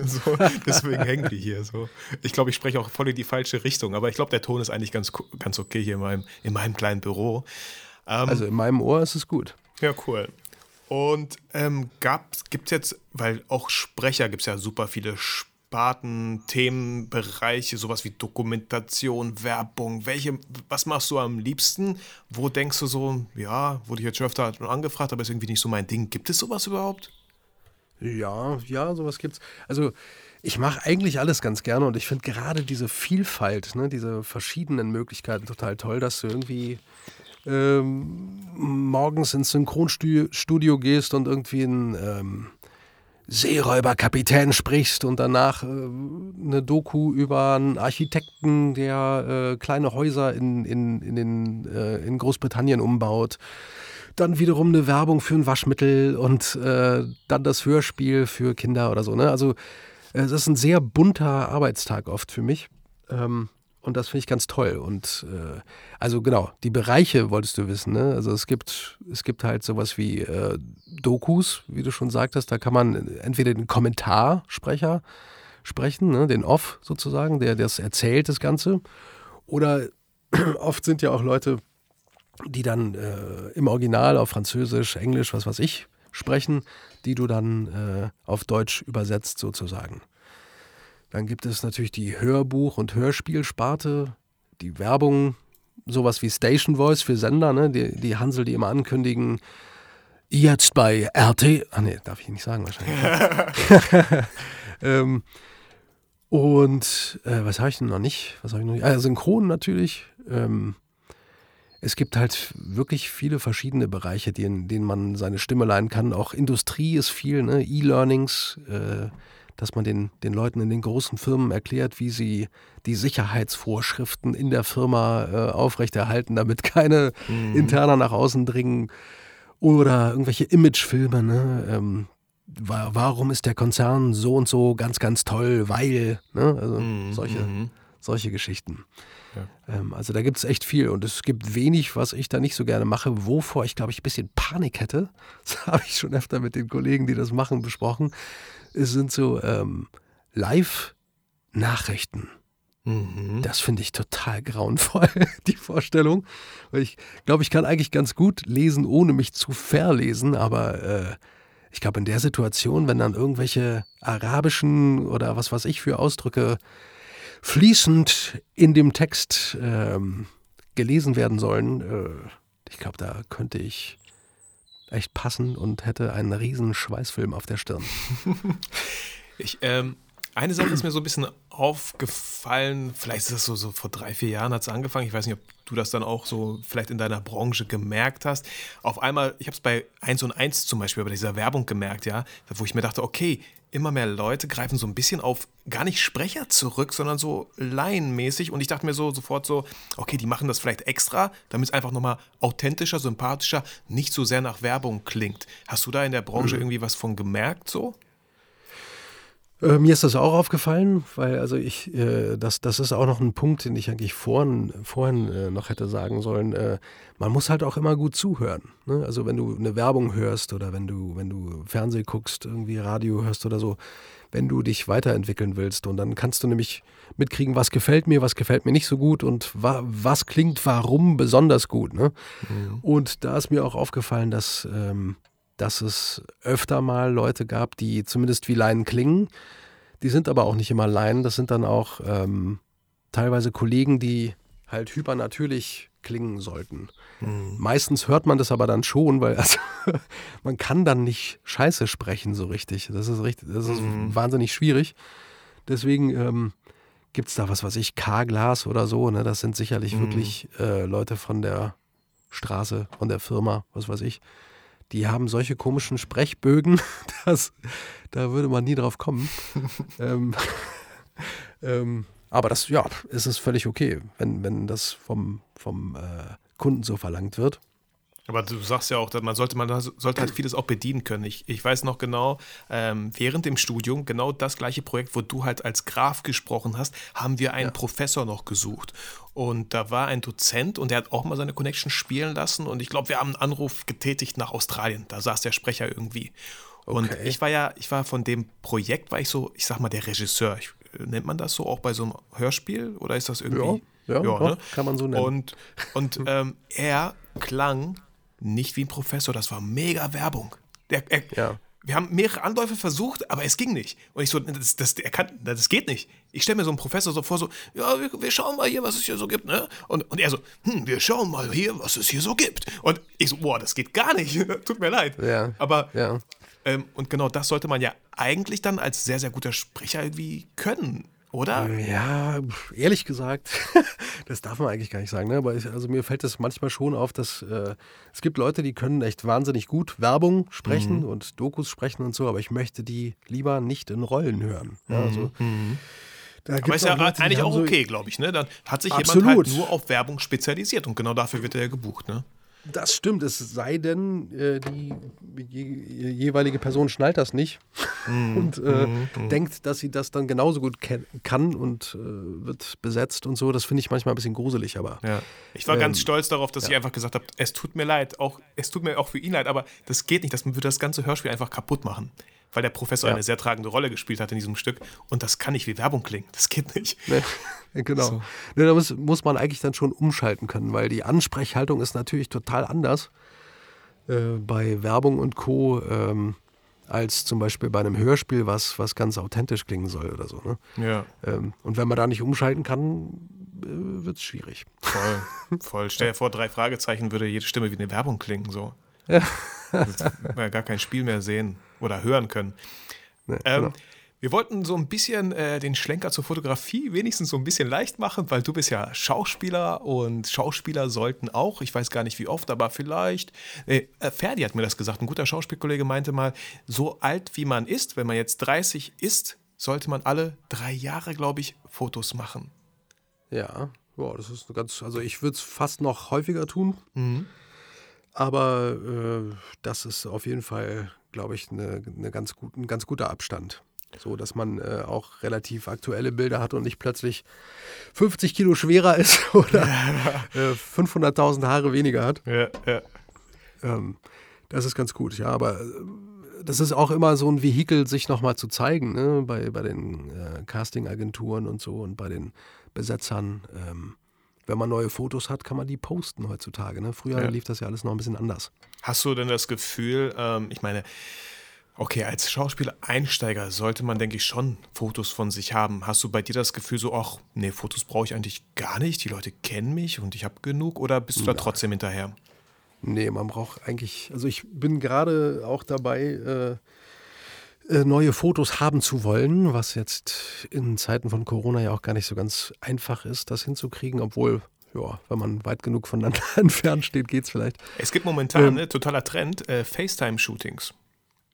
So, deswegen hängen die hier so. Ich glaube, ich spreche auch voll in die falsche Richtung, aber ich glaube, der Ton ist eigentlich ganz okay hier in meinem kleinen Büro. Also in meinem Ohr ist es gut. Ja, cool. Und gibt's jetzt, weil auch Sprecher gibt es ja super viele Sparten, Themenbereiche, sowas wie Dokumentation, Werbung. Was machst du am liebsten? Wo denkst du so, ja, wurde ich jetzt schon öfter angefragt, aber ist irgendwie nicht so mein Ding. Gibt es sowas überhaupt? Ja, sowas gibt's. Also ich mache eigentlich alles ganz gerne, und ich finde gerade diese Vielfalt, ne, diese verschiedenen Möglichkeiten total toll, dass du irgendwie morgens ins Synchronstudio gehst und irgendwie einen Seeräuberkapitän sprichst und danach eine Doku über einen Architekten, der kleine Häuser in Großbritannien umbaut. Dann wiederum eine Werbung für ein Waschmittel und dann das Hörspiel für Kinder oder so. Ne? Also Es ist ein sehr bunter Arbeitstag oft für mich. Und das finde ich ganz toll. Und also genau, die Bereiche wolltest du wissen, ne? Also es gibt halt sowas wie Dokus, wie du schon sagtest. Da kann man entweder den Kommentarsprecher sprechen, ne? Den Off sozusagen, der das erzählt, das Ganze. Oder oft sind ja auch Leute, die dann im Original auf Französisch, Englisch, was weiß ich, sprechen, die du dann auf Deutsch übersetzt sozusagen. Dann gibt es natürlich die Hörbuch- und Hörspielsparte, die Werbung, sowas wie Station Voice für Sender, ne? Die Hansel, die immer ankündigen, jetzt bei RT. Ah ne, darf ich nicht sagen wahrscheinlich. Was habe ich denn noch nicht? Also Synchron natürlich. Es gibt halt wirklich viele verschiedene Bereiche, in denen man seine Stimme leihen kann. Auch Industrie ist viel, ne? E-Learnings, dass man den Leuten in den großen Firmen erklärt, wie sie die Sicherheitsvorschriften in der Firma aufrechterhalten, damit keine Interner nach außen dringen. Oder irgendwelche Imagefilme. Ne? Warum ist der Konzern so und so ganz, ganz toll, weil, ne? Also solche Geschichten. Ja. Also da gibt es echt viel und es gibt wenig, was ich da nicht so gerne mache, wovor ich, glaube ich, ein bisschen Panik hätte. Das habe ich schon öfter mit den Kollegen, die das machen, besprochen. Es sind so Live-Nachrichten. Mhm. Das finde ich total grauenvoll, die Vorstellung. Ich glaube, ich kann eigentlich ganz gut lesen, ohne mich zu verlesen, aber ich glaube, in der Situation, wenn dann irgendwelche arabischen oder was weiß ich für Ausdrücke fließend in dem Text gelesen werden sollen, ich glaube, da könnte ich echt passen und hätte einen riesen Schweißfilm auf der Stirn. Eine Sache ist mir so ein bisschen aufgefallen, vielleicht ist das so vor 3-4 Jahren hat es angefangen, ich weiß nicht, ob du das dann auch so vielleicht in deiner Branche gemerkt hast. Auf einmal, ich habe es bei 1&1 zum Beispiel, bei dieser Werbung gemerkt, ja, wo ich mir dachte, okay, immer mehr Leute greifen so ein bisschen auf gar nicht Sprecher zurück, sondern so laienmäßig. Und ich dachte mir sofort, okay, die machen das vielleicht extra, damit es einfach nochmal authentischer, sympathischer, nicht so sehr nach Werbung klingt. Hast du da in der Branche irgendwie was von gemerkt so? Mir ist das auch aufgefallen, weil also ich, das ist auch noch ein Punkt, den ich eigentlich vorhin noch hätte sagen sollen. Man muss halt auch immer gut zuhören. Ne? Also wenn du eine Werbung hörst oder wenn du Fernsehen guckst, irgendwie Radio hörst oder so, wenn du dich weiterentwickeln willst und dann kannst du nämlich mitkriegen, was gefällt mir nicht so gut und was klingt warum besonders gut. Ne? Mhm. Und da ist mir auch aufgefallen, dass es öfter mal Leute gab, die zumindest wie Laien klingen. Die sind aber auch nicht immer Laien. Das sind dann auch teilweise Kollegen, die halt hypernatürlich klingen sollten. Mhm. Meistens hört man das aber dann schon, weil man kann dann nicht Scheiße sprechen so richtig. Das ist wahnsinnig schwierig. Deswegen gibt es da was weiß ich, K-Glas oder so. Ne? Das sind sicherlich wirklich Leute von der Straße, von der Firma, was weiß ich. Die haben solche komischen Sprechbögen, da würde man nie drauf kommen. Aber das, ja, es ist völlig okay, wenn das vom Kunden so verlangt wird. Aber du sagst ja auch, dass man sollte halt vieles auch bedienen können. Ich weiß noch genau, während dem Studium, genau das gleiche Projekt, wo du halt als Graf gesprochen hast, haben wir einen Professor noch gesucht. Und da war ein Dozent und der hat auch mal seine Connection spielen lassen. Und ich glaube, wir haben einen Anruf getätigt nach Australien. Da saß der Sprecher irgendwie. Und okay. Ich war von dem Projekt, ich sag mal, der Regisseur. Nennt man das so auch bei so einem Hörspiel? Oder ist das irgendwie? Ja, doch, ne? Kann man so nennen. Und er klang nicht wie ein Professor, das war mega Werbung. Wir haben mehrere Anläufe versucht, aber es ging nicht. Und ich so, das geht nicht. Ich stelle mir so einen Professor so vor, so, ja, wir schauen mal hier, was es hier so gibt, ne? Und er so, wir schauen mal hier, was es hier so gibt. Und ich so, boah, das geht gar nicht. Tut mir leid. Ja. Aber, und genau das sollte man ja eigentlich dann als sehr, sehr guter Sprecher irgendwie können. Oder? Ja, ehrlich gesagt, das darf man eigentlich gar nicht sagen, ne? Aber mir fällt das manchmal schon auf, dass es gibt Leute, die können echt wahnsinnig gut Werbung sprechen und Dokus sprechen und so, aber ich möchte die lieber nicht in Rollen hören. Ja, also, aber ist ja Leute, eigentlich auch okay, glaube ich. Ne? Dann hat sich jemand halt nur auf Werbung spezialisiert und genau dafür wird er ja gebucht. Ne? Das stimmt, es sei denn, die jeweilige Person schnallt das nicht und denkt, dass sie das dann genauso gut kann und wird besetzt und so. Das finde ich manchmal ein bisschen gruselig, aber... Ja. Ich war ganz stolz darauf, dass ich einfach gesagt habe, es tut mir leid, auch es tut mir auch für ihn leid, aber das geht nicht, das würde das ganze Hörspiel einfach kaputt machen, weil der Professor eine sehr tragende Rolle gespielt hat in diesem Stück und das kann nicht wie Werbung klingen, das geht nicht. Nee. Genau. So. Nee, da muss man eigentlich dann schon umschalten können, weil die Ansprechhaltung ist natürlich total anders bei Werbung und Co. Als zum Beispiel bei einem Hörspiel, was ganz authentisch klingen soll oder so. Ne? Ja. Und wenn man da nicht umschalten kann, wird es schwierig. Voll. Stell dir vor, 3 Fragezeichen würde jede Stimme wie eine Werbung klingen. So. Ja. Ja, gar kein Spiel mehr sehen oder hören können. Nee, genau. Wir wollten so ein bisschen den Schlenker zur Fotografie wenigstens so ein bisschen leicht machen, weil du bist ja Schauspieler und Schauspieler sollten auch, ich weiß gar nicht wie oft, aber vielleicht, Ferdi hat mir das gesagt, ein guter Schauspielkollege meinte mal, so alt wie man ist, wenn man jetzt 30 ist, sollte man alle 3 Jahre, glaube ich, Fotos machen. Ja, wow, das ist also ich würde es fast noch häufiger tun, aber das ist auf jeden Fall, glaube ich, ein ganz guter Abstand. So, dass man auch relativ aktuelle Bilder hat und nicht plötzlich 50 Kilo schwerer ist oder 500.000 Haare weniger hat. Ja, ja. Das ist ganz gut, ja, aber das ist auch immer so ein Vehikel, sich nochmal zu zeigen, ne? bei den Casting-Agenturen und so und bei den Besetzern. Wenn man neue Fotos hat, kann man die posten heutzutage. Ne? Früher lief das ja alles noch ein bisschen anders. Hast du denn das Gefühl, ich meine... Okay, als Schauspieler-Einsteiger sollte man, denke ich, schon Fotos von sich haben. Hast du bei dir das Gefühl so, ach, nee, Fotos brauche ich eigentlich gar nicht, die Leute kennen mich und ich habe genug, oder bist du da trotzdem hinterher? Nee, man braucht eigentlich, also ich bin gerade auch dabei, neue Fotos haben zu wollen, was jetzt in Zeiten von Corona ja auch gar nicht so ganz einfach ist, das hinzukriegen, obwohl... Ja, wenn man weit genug voneinander entfernt steht, geht's vielleicht. Es gibt momentan, totaler Trend, FaceTime-Shootings.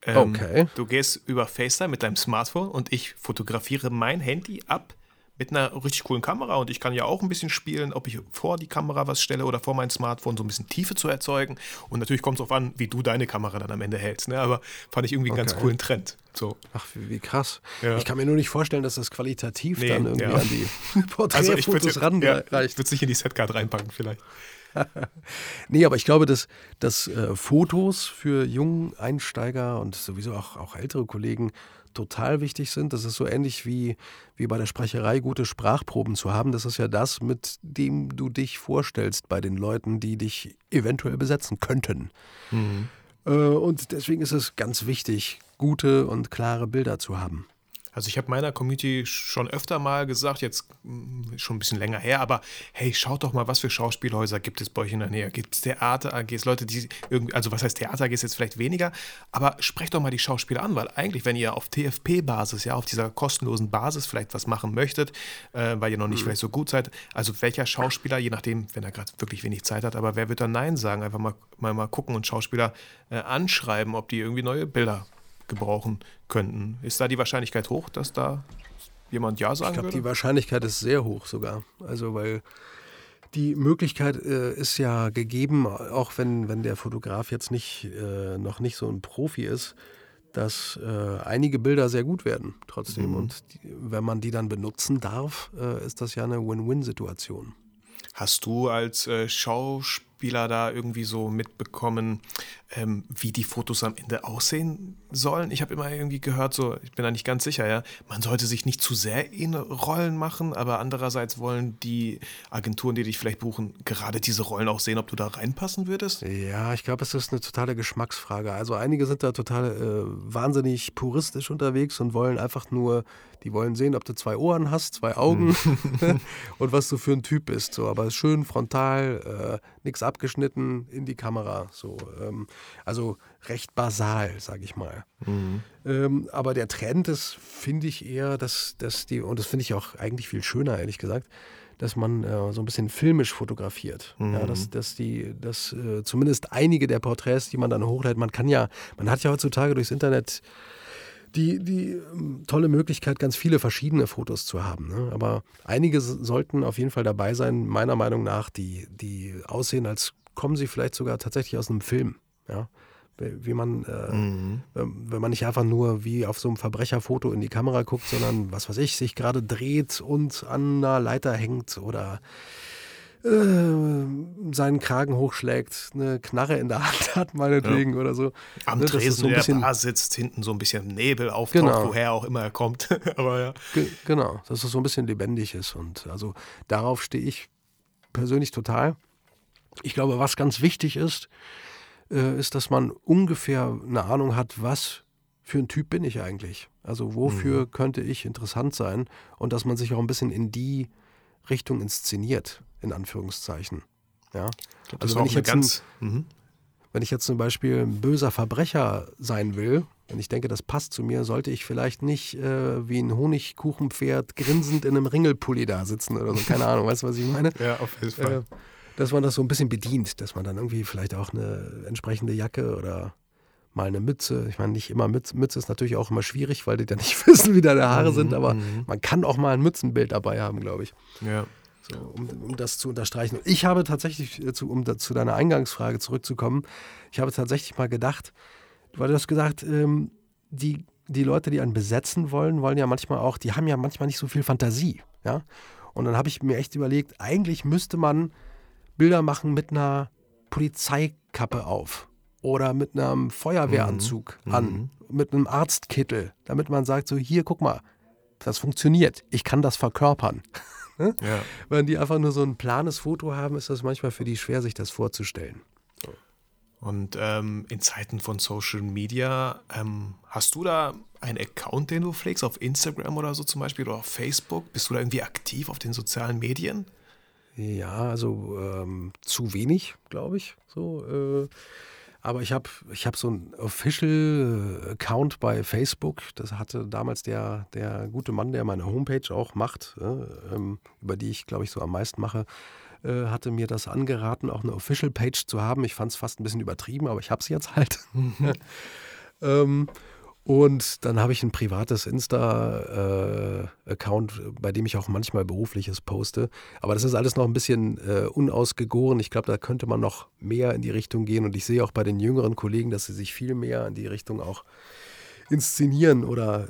Okay. Du gehst über FaceTime mit deinem Smartphone und ich fotografiere mein Handy ab mit einer richtig coolen Kamera und ich kann ja auch ein bisschen spielen, ob ich vor die Kamera was stelle oder vor mein Smartphone, so ein bisschen Tiefe zu erzeugen. Und natürlich kommt es darauf an, wie du deine Kamera dann am Ende hältst. Ne? Aber fand ich irgendwie einen ganz coolen Trend. So. Ach, wie krass. Ja. Ich kann mir nur nicht vorstellen, dass das qualitativ dann irgendwie an die Porträtfotos ranreicht. Ich würde es nicht in die Setcard reinpacken vielleicht. Nee, aber ich glaube, dass Fotos für jungen Einsteiger und sowieso auch ältere Kollegen total wichtig sind. Das ist so ähnlich wie bei der Sprecherei, gute Sprachproben zu haben. Das ist ja das, mit dem du dich vorstellst bei den Leuten, die dich eventuell besetzen könnten. Mhm. Und deswegen ist es ganz wichtig, gute und klare Bilder zu haben. Also ich habe meiner Community schon öfter mal gesagt, jetzt schon ein bisschen länger her, aber hey, schaut doch mal, was für Schauspielhäuser gibt es bei euch in der Nähe. Gibt es Theater-AGs, Leute, die irgendwie, also was heißt Theater-AGs jetzt vielleicht weniger, aber sprecht doch mal die Schauspieler an, weil eigentlich, wenn ihr auf TFP-Basis, auf dieser kostenlosen Basis vielleicht was machen möchtet, weil ihr noch nicht vielleicht so gut seid, also welcher Schauspieler, je nachdem, wenn er gerade wirklich wenig Zeit hat, aber wer wird dann Nein sagen? Einfach mal gucken und Schauspieler anschreiben, ob die irgendwie neue Bilder gebrauchen könnten. Ist da die Wahrscheinlichkeit hoch, dass da jemand Ja sagen würde? Ich glaube, die Wahrscheinlichkeit ist sehr hoch sogar. Also, weil die Möglichkeit ist ja gegeben, auch wenn der Fotograf jetzt noch nicht so ein Profi ist, dass einige Bilder sehr gut werden trotzdem. Und wenn man die dann benutzen darf, ist das ja eine Win-Win-Situation. Hast du als Schauspieler da irgendwie so mitbekommen, wie die Fotos am Ende aussehen sollen? Ich habe immer irgendwie gehört, so, ich bin da nicht ganz sicher, ja, man sollte sich nicht zu sehr in Rollen machen, aber andererseits wollen die Agenturen, die dich vielleicht buchen, gerade diese Rollen auch sehen, ob du da reinpassen würdest? Ja, ich glaube, es ist eine totale Geschmacksfrage. Also einige sind da total wahnsinnig puristisch unterwegs und wollen einfach nur, die wollen sehen, ob du 2 Ohren hast, 2 Augen und was du für ein Typ bist. So, aber schön frontal, nichts abgeschnitten, in die Kamera. So, also recht basal, sage ich mal. Mhm. Aber der Trend ist, finde ich eher, dass die, und das finde ich auch eigentlich viel schöner, ehrlich gesagt, dass man so ein bisschen filmisch fotografiert. Mhm. Ja, dass zumindest einige der Porträts, die man dann hochlädt, man hat ja heutzutage durchs Internet die tolle Möglichkeit, ganz viele verschiedene Fotos zu haben. Ne? Aber einige sollten auf jeden Fall dabei sein, meiner Meinung nach, die aussehen, als kommen sie vielleicht sogar tatsächlich aus einem Film, ja. Wie man, wenn man nicht einfach nur wie auf so einem Verbrecherfoto in die Kamera guckt, sondern, was weiß ich, sich gerade dreht und an einer Leiter hängt oder seinen Kragen hochschlägt, eine Knarre in der Hand hat, meinetwegen, ja, oder so. Am Tresen so ein bisschen, der Bar sitzt, hinten so ein bisschen Nebel auftaucht, genau, woher auch immer er kommt. Aber ja. Genau, dass es so ein bisschen lebendig ist. Und also darauf stehe ich persönlich total. Ich glaube, was ganz wichtig ist, dass man ungefähr eine Ahnung hat, was für ein Typ bin ich eigentlich. Also wofür könnte ich interessant sein, und dass man sich auch ein bisschen in die Richtung inszeniert, in Anführungszeichen. Ja? Also wenn ich jetzt zum Beispiel ein böser Verbrecher sein will, wenn ich denke, das passt zu mir, sollte ich vielleicht nicht wie ein Honigkuchenpferd grinsend in einem Ringelpulli da sitzen oder so. Keine Ahnung, weißt du, was ich meine? Ja, auf jeden Fall. Dass man das so ein bisschen bedient, dass man dann irgendwie vielleicht auch eine entsprechende Jacke oder mal eine Mütze, ich meine, nicht immer Mütze ist natürlich auch immer schwierig, weil die dann nicht wissen, wie deine Haare sind, aber man kann auch mal ein Mützenbild dabei haben, glaube ich. Ja. So, um das zu unterstreichen. Und ich habe tatsächlich, um zu deiner Eingangsfrage zurückzukommen, ich habe tatsächlich mal gedacht, weil du hast gesagt, die Leute, die einen besetzen wollen ja manchmal auch, die haben ja manchmal nicht so viel Fantasie, ja. Und dann habe ich mir echt überlegt, eigentlich müsste man Bilder machen mit einer Polizeikappe auf oder mit einem Feuerwehranzug an, mit einem Arztkittel, damit man sagt, so hier, guck mal, das funktioniert, ich kann das verkörpern. Ja. Wenn die einfach nur so ein planes Foto haben, ist das manchmal für die schwer, sich das vorzustellen. Und in Zeiten von Social Media, hast du da einen Account, den du pflegst, auf Instagram oder so zum Beispiel oder auf Facebook? Bist du da irgendwie aktiv auf den sozialen Medien? Ja, also zu wenig, glaube ich. So, aber ich hab so einen Official-Account bei Facebook. Das hatte damals der gute Mann, der meine Homepage auch macht, über die ich, glaube ich, so am meisten mache, hatte mir das angeraten, auch eine Official-Page zu haben. Ich fand es fast ein bisschen übertrieben, aber ich habe es jetzt halt. Und dann habe ich ein privates Insta-Account, bei dem ich auch manchmal Berufliches poste. Aber das ist alles noch ein bisschen unausgegoren. Ich glaube, da könnte man noch mehr in die Richtung gehen. Und ich sehe auch bei den jüngeren Kollegen, dass sie sich viel mehr in die Richtung auch inszenieren oder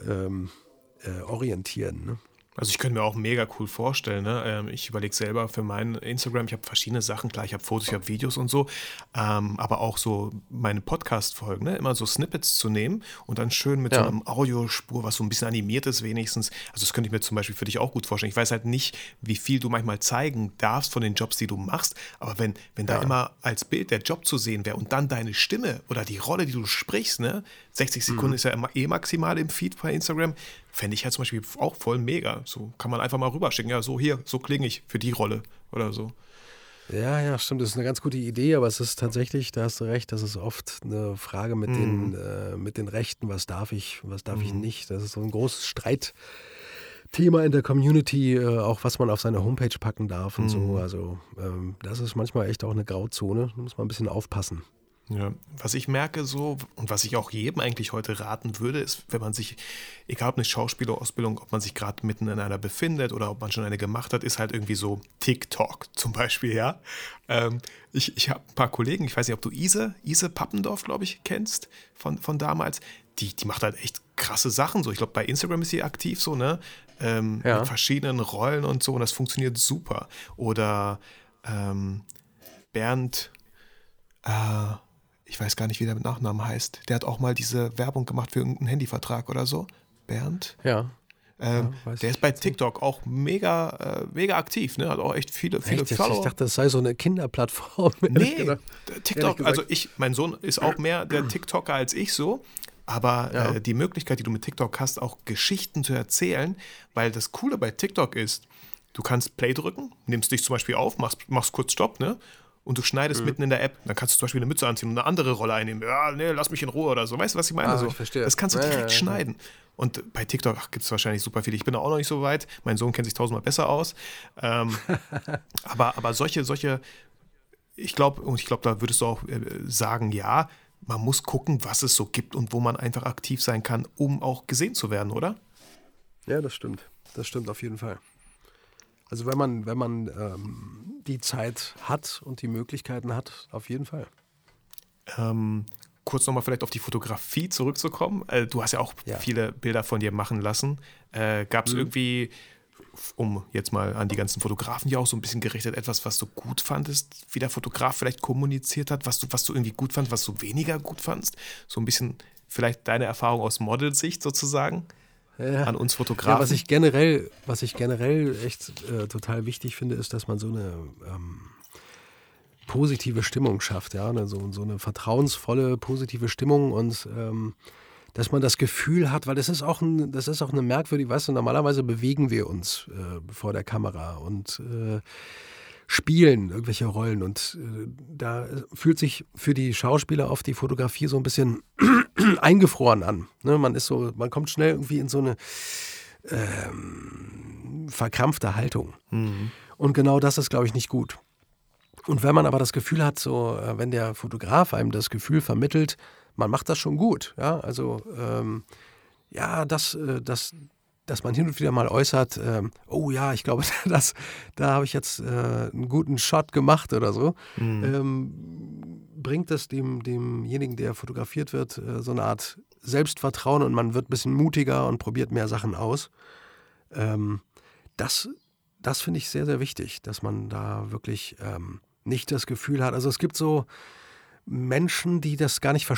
orientieren. Ne? Also ich könnte mir auch mega cool vorstellen, ne? Ich überlege selber für meinen Instagram, ich habe verschiedene Sachen, klar, ich habe Fotos, ich habe Videos und so, aber auch so meine Podcast-Folgen, ne? Immer so Snippets zu nehmen und dann schön mit so einem Audiospur, was so ein bisschen animiert ist wenigstens. Also das könnte ich mir zum Beispiel für dich auch gut vorstellen. Ich weiß halt nicht, wie viel du manchmal zeigen darfst von den Jobs, die du machst, aber wenn da immer als Bild der Job zu sehen wäre und dann deine Stimme oder die Rolle, die du sprichst, ne? 60 Sekunden ist ja eh maximal im Feed bei Instagram, fände ich halt zum Beispiel auch voll mega. So kann man einfach mal rüberschicken. Ja, so hier, so klinge ich für die Rolle oder so. Ja, stimmt. Das ist eine ganz gute Idee, aber es ist tatsächlich, da hast du recht, das ist oft eine Frage mit den Rechten. Was darf ich, was darf ich nicht? Das ist so ein großes Streitthema in der Community, auch was man auf seine Homepage packen darf und so. Also das ist manchmal echt auch eine Grauzone. Da muss man ein bisschen aufpassen. Ja, was ich merke so und was ich auch jedem eigentlich heute raten würde, ist, wenn man sich, egal ob eine Schauspielerausbildung, ob man sich gerade mitten in einer befindet oder ob man schon eine gemacht hat, ist halt irgendwie so TikTok zum Beispiel, ja. Ich habe ein paar Kollegen, ich weiß nicht, ob du Ise Pappendorf, glaube ich, kennst von damals, die macht halt echt krasse Sachen so. Ich glaube, bei Instagram ist sie aktiv so, ne, mit verschiedenen Rollen und so, und das funktioniert super. Oder Bernd, ich weiß gar nicht, wie der mit Nachnamen heißt. Der hat auch mal diese Werbung gemacht für irgendeinen Handyvertrag oder so. Bernd? Ja. Der ist bei TikTok auch mega aktiv, ne? Hat auch echt viele Follower. Ich dachte, das sei so eine Kinderplattform. Nee, TikTok, also mein Sohn ist auch mehr der TikToker als ich so. Aber die Möglichkeit, die du mit TikTok hast, auch Geschichten zu erzählen, weil das Coole bei TikTok ist, du kannst Play drücken, nimmst dich zum Beispiel auf, machst kurz Stopp, ne? Und du schneidest mitten in der App. Dann kannst du zum Beispiel eine Mütze anziehen und eine andere Rolle einnehmen. Ja, nee, lass mich in Ruhe oder so. Weißt du, was ich meine? Ich verstehe. Das kannst du direkt schneiden. Und bei TikTok gibt es wahrscheinlich super viel. Ich bin da auch noch nicht so weit. Mein Sohn kennt sich 1000-mal besser aus. Aber solche, ich glaube, da würdest du auch sagen, ja, man muss gucken, was es so gibt und wo man einfach aktiv sein kann, um auch gesehen zu werden, oder? Ja, das stimmt. Das stimmt auf jeden Fall. Also wenn man die Zeit hat und die Möglichkeiten hat, auf jeden Fall. Kurz nochmal vielleicht auf die Fotografie zurückzukommen. Du hast ja auch viele Bilder von dir machen lassen. Gab es irgendwie, um jetzt mal an die ganzen Fotografen ja auch so ein bisschen gerichtet, etwas, was du gut fandest, wie der Fotograf vielleicht kommuniziert hat, was du irgendwie gut fandst, was du weniger gut fandst? So ein bisschen vielleicht deine Erfahrung aus Modelsicht sozusagen an uns Fotografen. Ja, was ich generell echt total wichtig finde, ist, dass man so eine positive Stimmung schafft, so eine vertrauensvolle, positive Stimmung und dass man das Gefühl hat, weil das ist auch eine merkwürdige, weißt du, normalerweise bewegen wir uns vor der Kamera und spielen irgendwelche Rollen und da fühlt sich für die Schauspieler oft die Fotografie so ein bisschen eingefroren an. Ne? Man kommt schnell irgendwie in so eine verkrampfte Haltung. Mhm. Und genau das ist, glaube ich, nicht gut. Und wenn man aber das Gefühl hat, so wenn der Fotograf einem das Gefühl vermittelt, man macht das schon gut, dass man hin und wieder mal äußert, ich glaube, da habe ich jetzt einen guten Shot gemacht oder so, bringt das demjenigen, der fotografiert wird, so eine Art Selbstvertrauen und man wird ein bisschen mutiger und probiert mehr Sachen aus. Das finde ich sehr, sehr wichtig, dass man da wirklich nicht das Gefühl hat, also es gibt so Menschen, die das gar nicht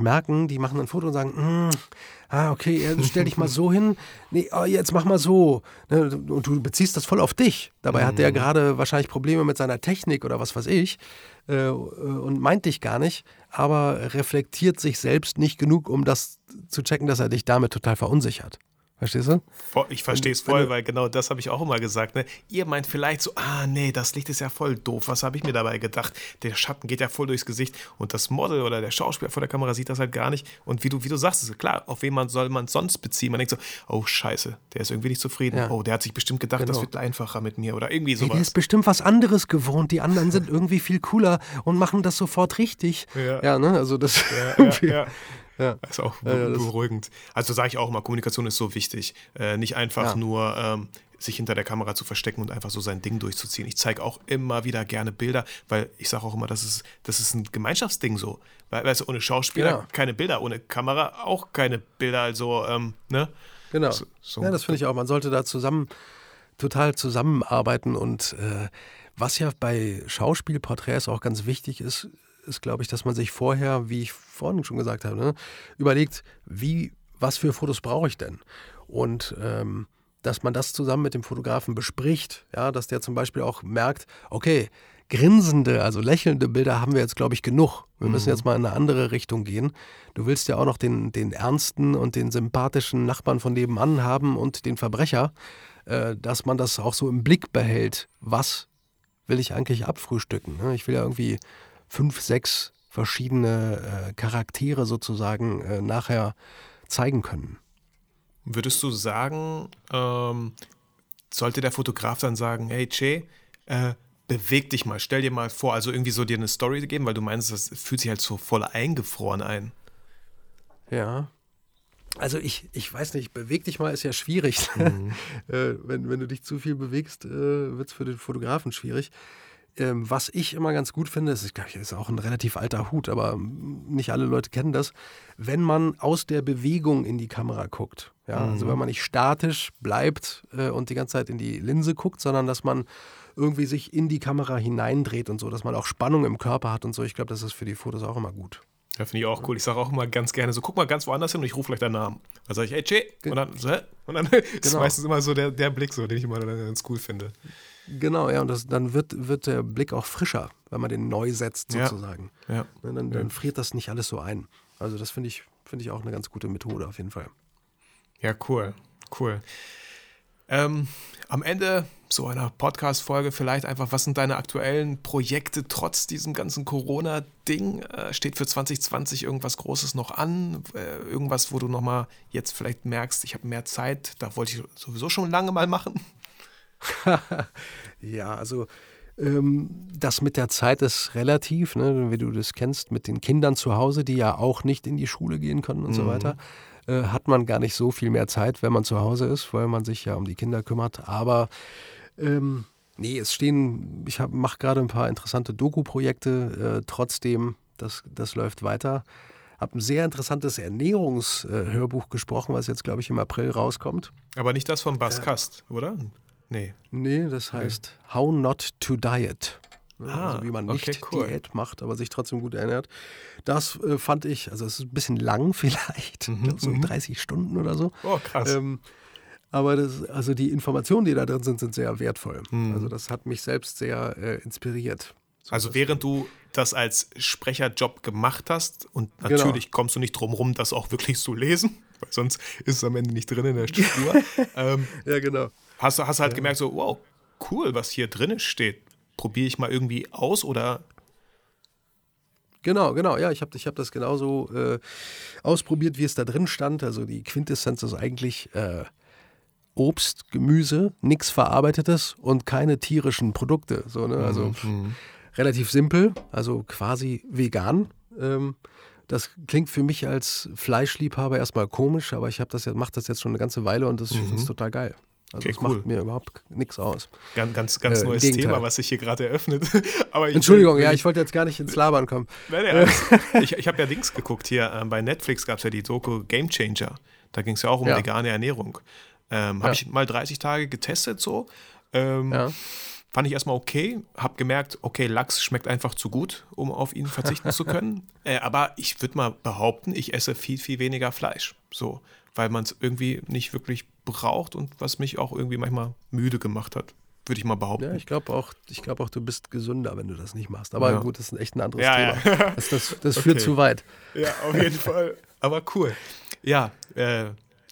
merken, die machen ein Foto und sagen, okay, stell dich mal so hin, nee, jetzt mach mal so. Und du beziehst das voll auf dich. Dabei hat der gerade wahrscheinlich Probleme mit seiner Technik oder was weiß ich und meint dich gar nicht, aber reflektiert sich selbst nicht genug, um das zu checken, dass er dich damit total verunsichert. Verstehst du? Ich verstehe es voll, weil genau das habe ich auch immer gesagt. Ne? Ihr meint vielleicht so, das Licht ist ja voll doof, was habe ich mir dabei gedacht? Der Schatten geht ja voll durchs Gesicht und das Model oder der Schauspieler vor der Kamera sieht das halt gar nicht. Und wie du sagst, ist klar, auf wen soll man sonst beziehen? Man denkt so, oh scheiße, der ist irgendwie nicht zufrieden. Ja. Oh, der hat sich bestimmt gedacht, Das wird einfacher mit mir oder irgendwie sowas. Der ist bestimmt was anderes gewohnt, die anderen sind irgendwie viel cooler und machen das sofort richtig. Das ist auch beruhigend. Also sage ich auch immer, Kommunikation ist so wichtig. Nicht einfach nur sich hinter der Kamera zu verstecken und einfach so sein Ding durchzuziehen. Ich zeige auch immer wieder gerne Bilder, weil ich sage auch immer, das ist ein Gemeinschaftsding so. Weil, weißt du, ohne Schauspieler keine Bilder, ohne Kamera auch keine Bilder. Also, Genau. So. Ja, das finde ich auch. Man sollte da zusammenarbeiten. Und was ja bei Schauspielporträts auch ganz wichtig ist, glaube ich, dass man sich vorher, wie ich vorhin schon gesagt habe, überlegt, was für Fotos brauche ich denn? Und dass man das zusammen mit dem Fotografen bespricht, dass der zum Beispiel auch merkt, okay, grinsende, also lächelnde Bilder haben wir jetzt, glaube ich, genug. Wir müssen jetzt mal in eine andere Richtung gehen. Du willst ja auch noch den ernsten und den sympathischen Nachbarn von nebenan haben und den Verbrecher, dass man das auch so im Blick behält. Was will ich eigentlich abfrühstücken? Ne? Ich will ja irgendwie 5, 6 verschiedene Charaktere sozusagen nachher zeigen können. Würdest du sagen, sollte der Fotograf dann sagen, hey Che, beweg dich mal, stell dir mal vor, also irgendwie so dir eine Story geben, weil du meinst, das fühlt sich halt so voll eingefroren ein. Ja, also ich weiß nicht, beweg dich mal ist ja schwierig. Wenn du dich zu viel bewegst, wird es für den Fotografen schwierig. Was ich immer ganz gut finde, ist auch ein relativ alter Hut, aber nicht alle Leute kennen das, wenn man aus der Bewegung in die Kamera guckt. Ja? Also wenn man nicht statisch bleibt und die ganze Zeit in die Linse guckt, sondern dass man irgendwie sich in die Kamera hineindreht und so, dass man auch Spannung im Körper hat und so. Ich glaube, das ist für die Fotos auch immer gut. Ja, finde ich auch cool. Ich sage auch immer ganz gerne so, guck mal ganz woanders hin und ich rufe vielleicht deinen Namen. Dann sage ich, hey, Che. Und dann ist meistens immer so der Blick, so, den ich immer ganz cool finde. Genau, ja, und dann wird der Blick auch frischer, wenn man den neu setzt sozusagen. Ja. Dann friert das nicht alles so ein. Also das finde ich auch eine ganz gute Methode auf jeden Fall. Ja, cool. Am Ende so einer Podcast-Folge vielleicht einfach, was sind deine aktuellen Projekte trotz diesem ganzen Corona-Ding? Steht für 2020 irgendwas Großes noch an? Irgendwas, wo du nochmal jetzt vielleicht merkst, ich habe mehr Zeit, da wollte ich sowieso schon lange mal machen. Ja, also das mit der Zeit ist relativ, wie du das kennst, mit den Kindern zu Hause, die ja auch nicht in die Schule gehen können und so weiter, hat man gar nicht so viel mehr Zeit, wenn man zu Hause ist, weil man sich ja um die Kinder kümmert. Aber Nee, es stehen, ich mache gerade ein paar interessante Doku-Projekte, trotzdem, das läuft weiter. Habe ein sehr interessantes Ernährungshörbuch gesprochen, was jetzt, glaube ich, im April rauskommt. Aber nicht das von Bas Kast, oder? Nee. Nee, das heißt How Not to Diet. Also wie man nicht Diät macht, aber sich trotzdem gut ernährt. Das fand ich, also es ist ein bisschen lang vielleicht, so 30 Stunden oder so. Oh, krass. Aber also die Informationen, die da drin sind, sind sehr wertvoll. Also das hat mich selbst sehr inspiriert. Also während du das als Sprecherjob gemacht hast und natürlich kommst du nicht drum rum, das auch wirklich zu lesen, weil sonst ist es am Ende nicht drin in der Struktur. Ja, genau. Hast du halt gemerkt so, wow, cool, was hier drin steht. Probiere ich mal irgendwie aus oder? Genau. Ja, ich hab das genauso ausprobiert, wie es da drin stand. Also die Quintessenz ist eigentlich Obst, Gemüse, nichts Verarbeitetes und keine tierischen Produkte. So, ne? Also relativ simpel, also quasi vegan. Das klingt für mich als Fleischliebhaber erstmal komisch, aber ich mache das jetzt schon eine ganze Weile und das ist total geil. Also das macht mir überhaupt nichts aus. Ganz neues Thema, was sich hier gerade eröffnet. Aber Entschuldigung, ich wollte jetzt gar nicht ins Labern kommen. Ich habe ja Dings geguckt hier. Bei Netflix gab es ja die Doku Game Changer. Da ging es ja auch um vegane Ernährung. Habe ich mal 30 Tage getestet so. Fand ich erstmal okay. Habe gemerkt, okay, Lachs schmeckt einfach zu gut, um auf ihn verzichten zu können. Aber ich würde mal behaupten, ich esse viel, viel weniger Fleisch. So, weil man es irgendwie nicht wirklich braucht und was mich auch irgendwie manchmal müde gemacht hat, würde ich mal behaupten. Ja, ich glaube auch, du bist gesünder, wenn du das nicht machst. Aber gut, das ist echt ein anderes Thema. Ja. Das führt zu weit. Ja, auf jeden Fall. Aber cool. Ja,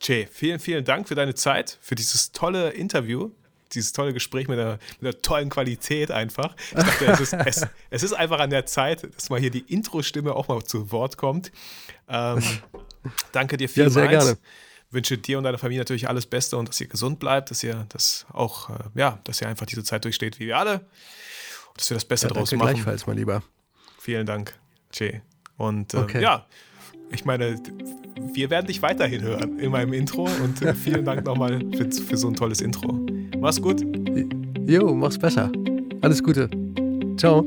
Jay, vielen, vielen Dank für deine Zeit, für dieses tolle Interview, dieses tolle Gespräch mit der tollen Qualität einfach. Ich dachte, es ist einfach an der Zeit, dass mal hier die Intro-Stimme auch mal zu Wort kommt. Danke dir vielmals. Ja, sehr gerne. Wünsche dir und deiner Familie natürlich alles Beste und dass ihr gesund bleibt, dass ihr einfach diese Zeit durchsteht wie wir alle und dass wir das Beste draus machen. Gleichfalls, mein Lieber. Vielen Dank, Jay. Und ich meine, wir werden dich weiterhin hören in meinem Intro und vielen Dank nochmal für so ein tolles Intro. Mach's gut. Jo, mach's besser. Alles Gute. Ciao.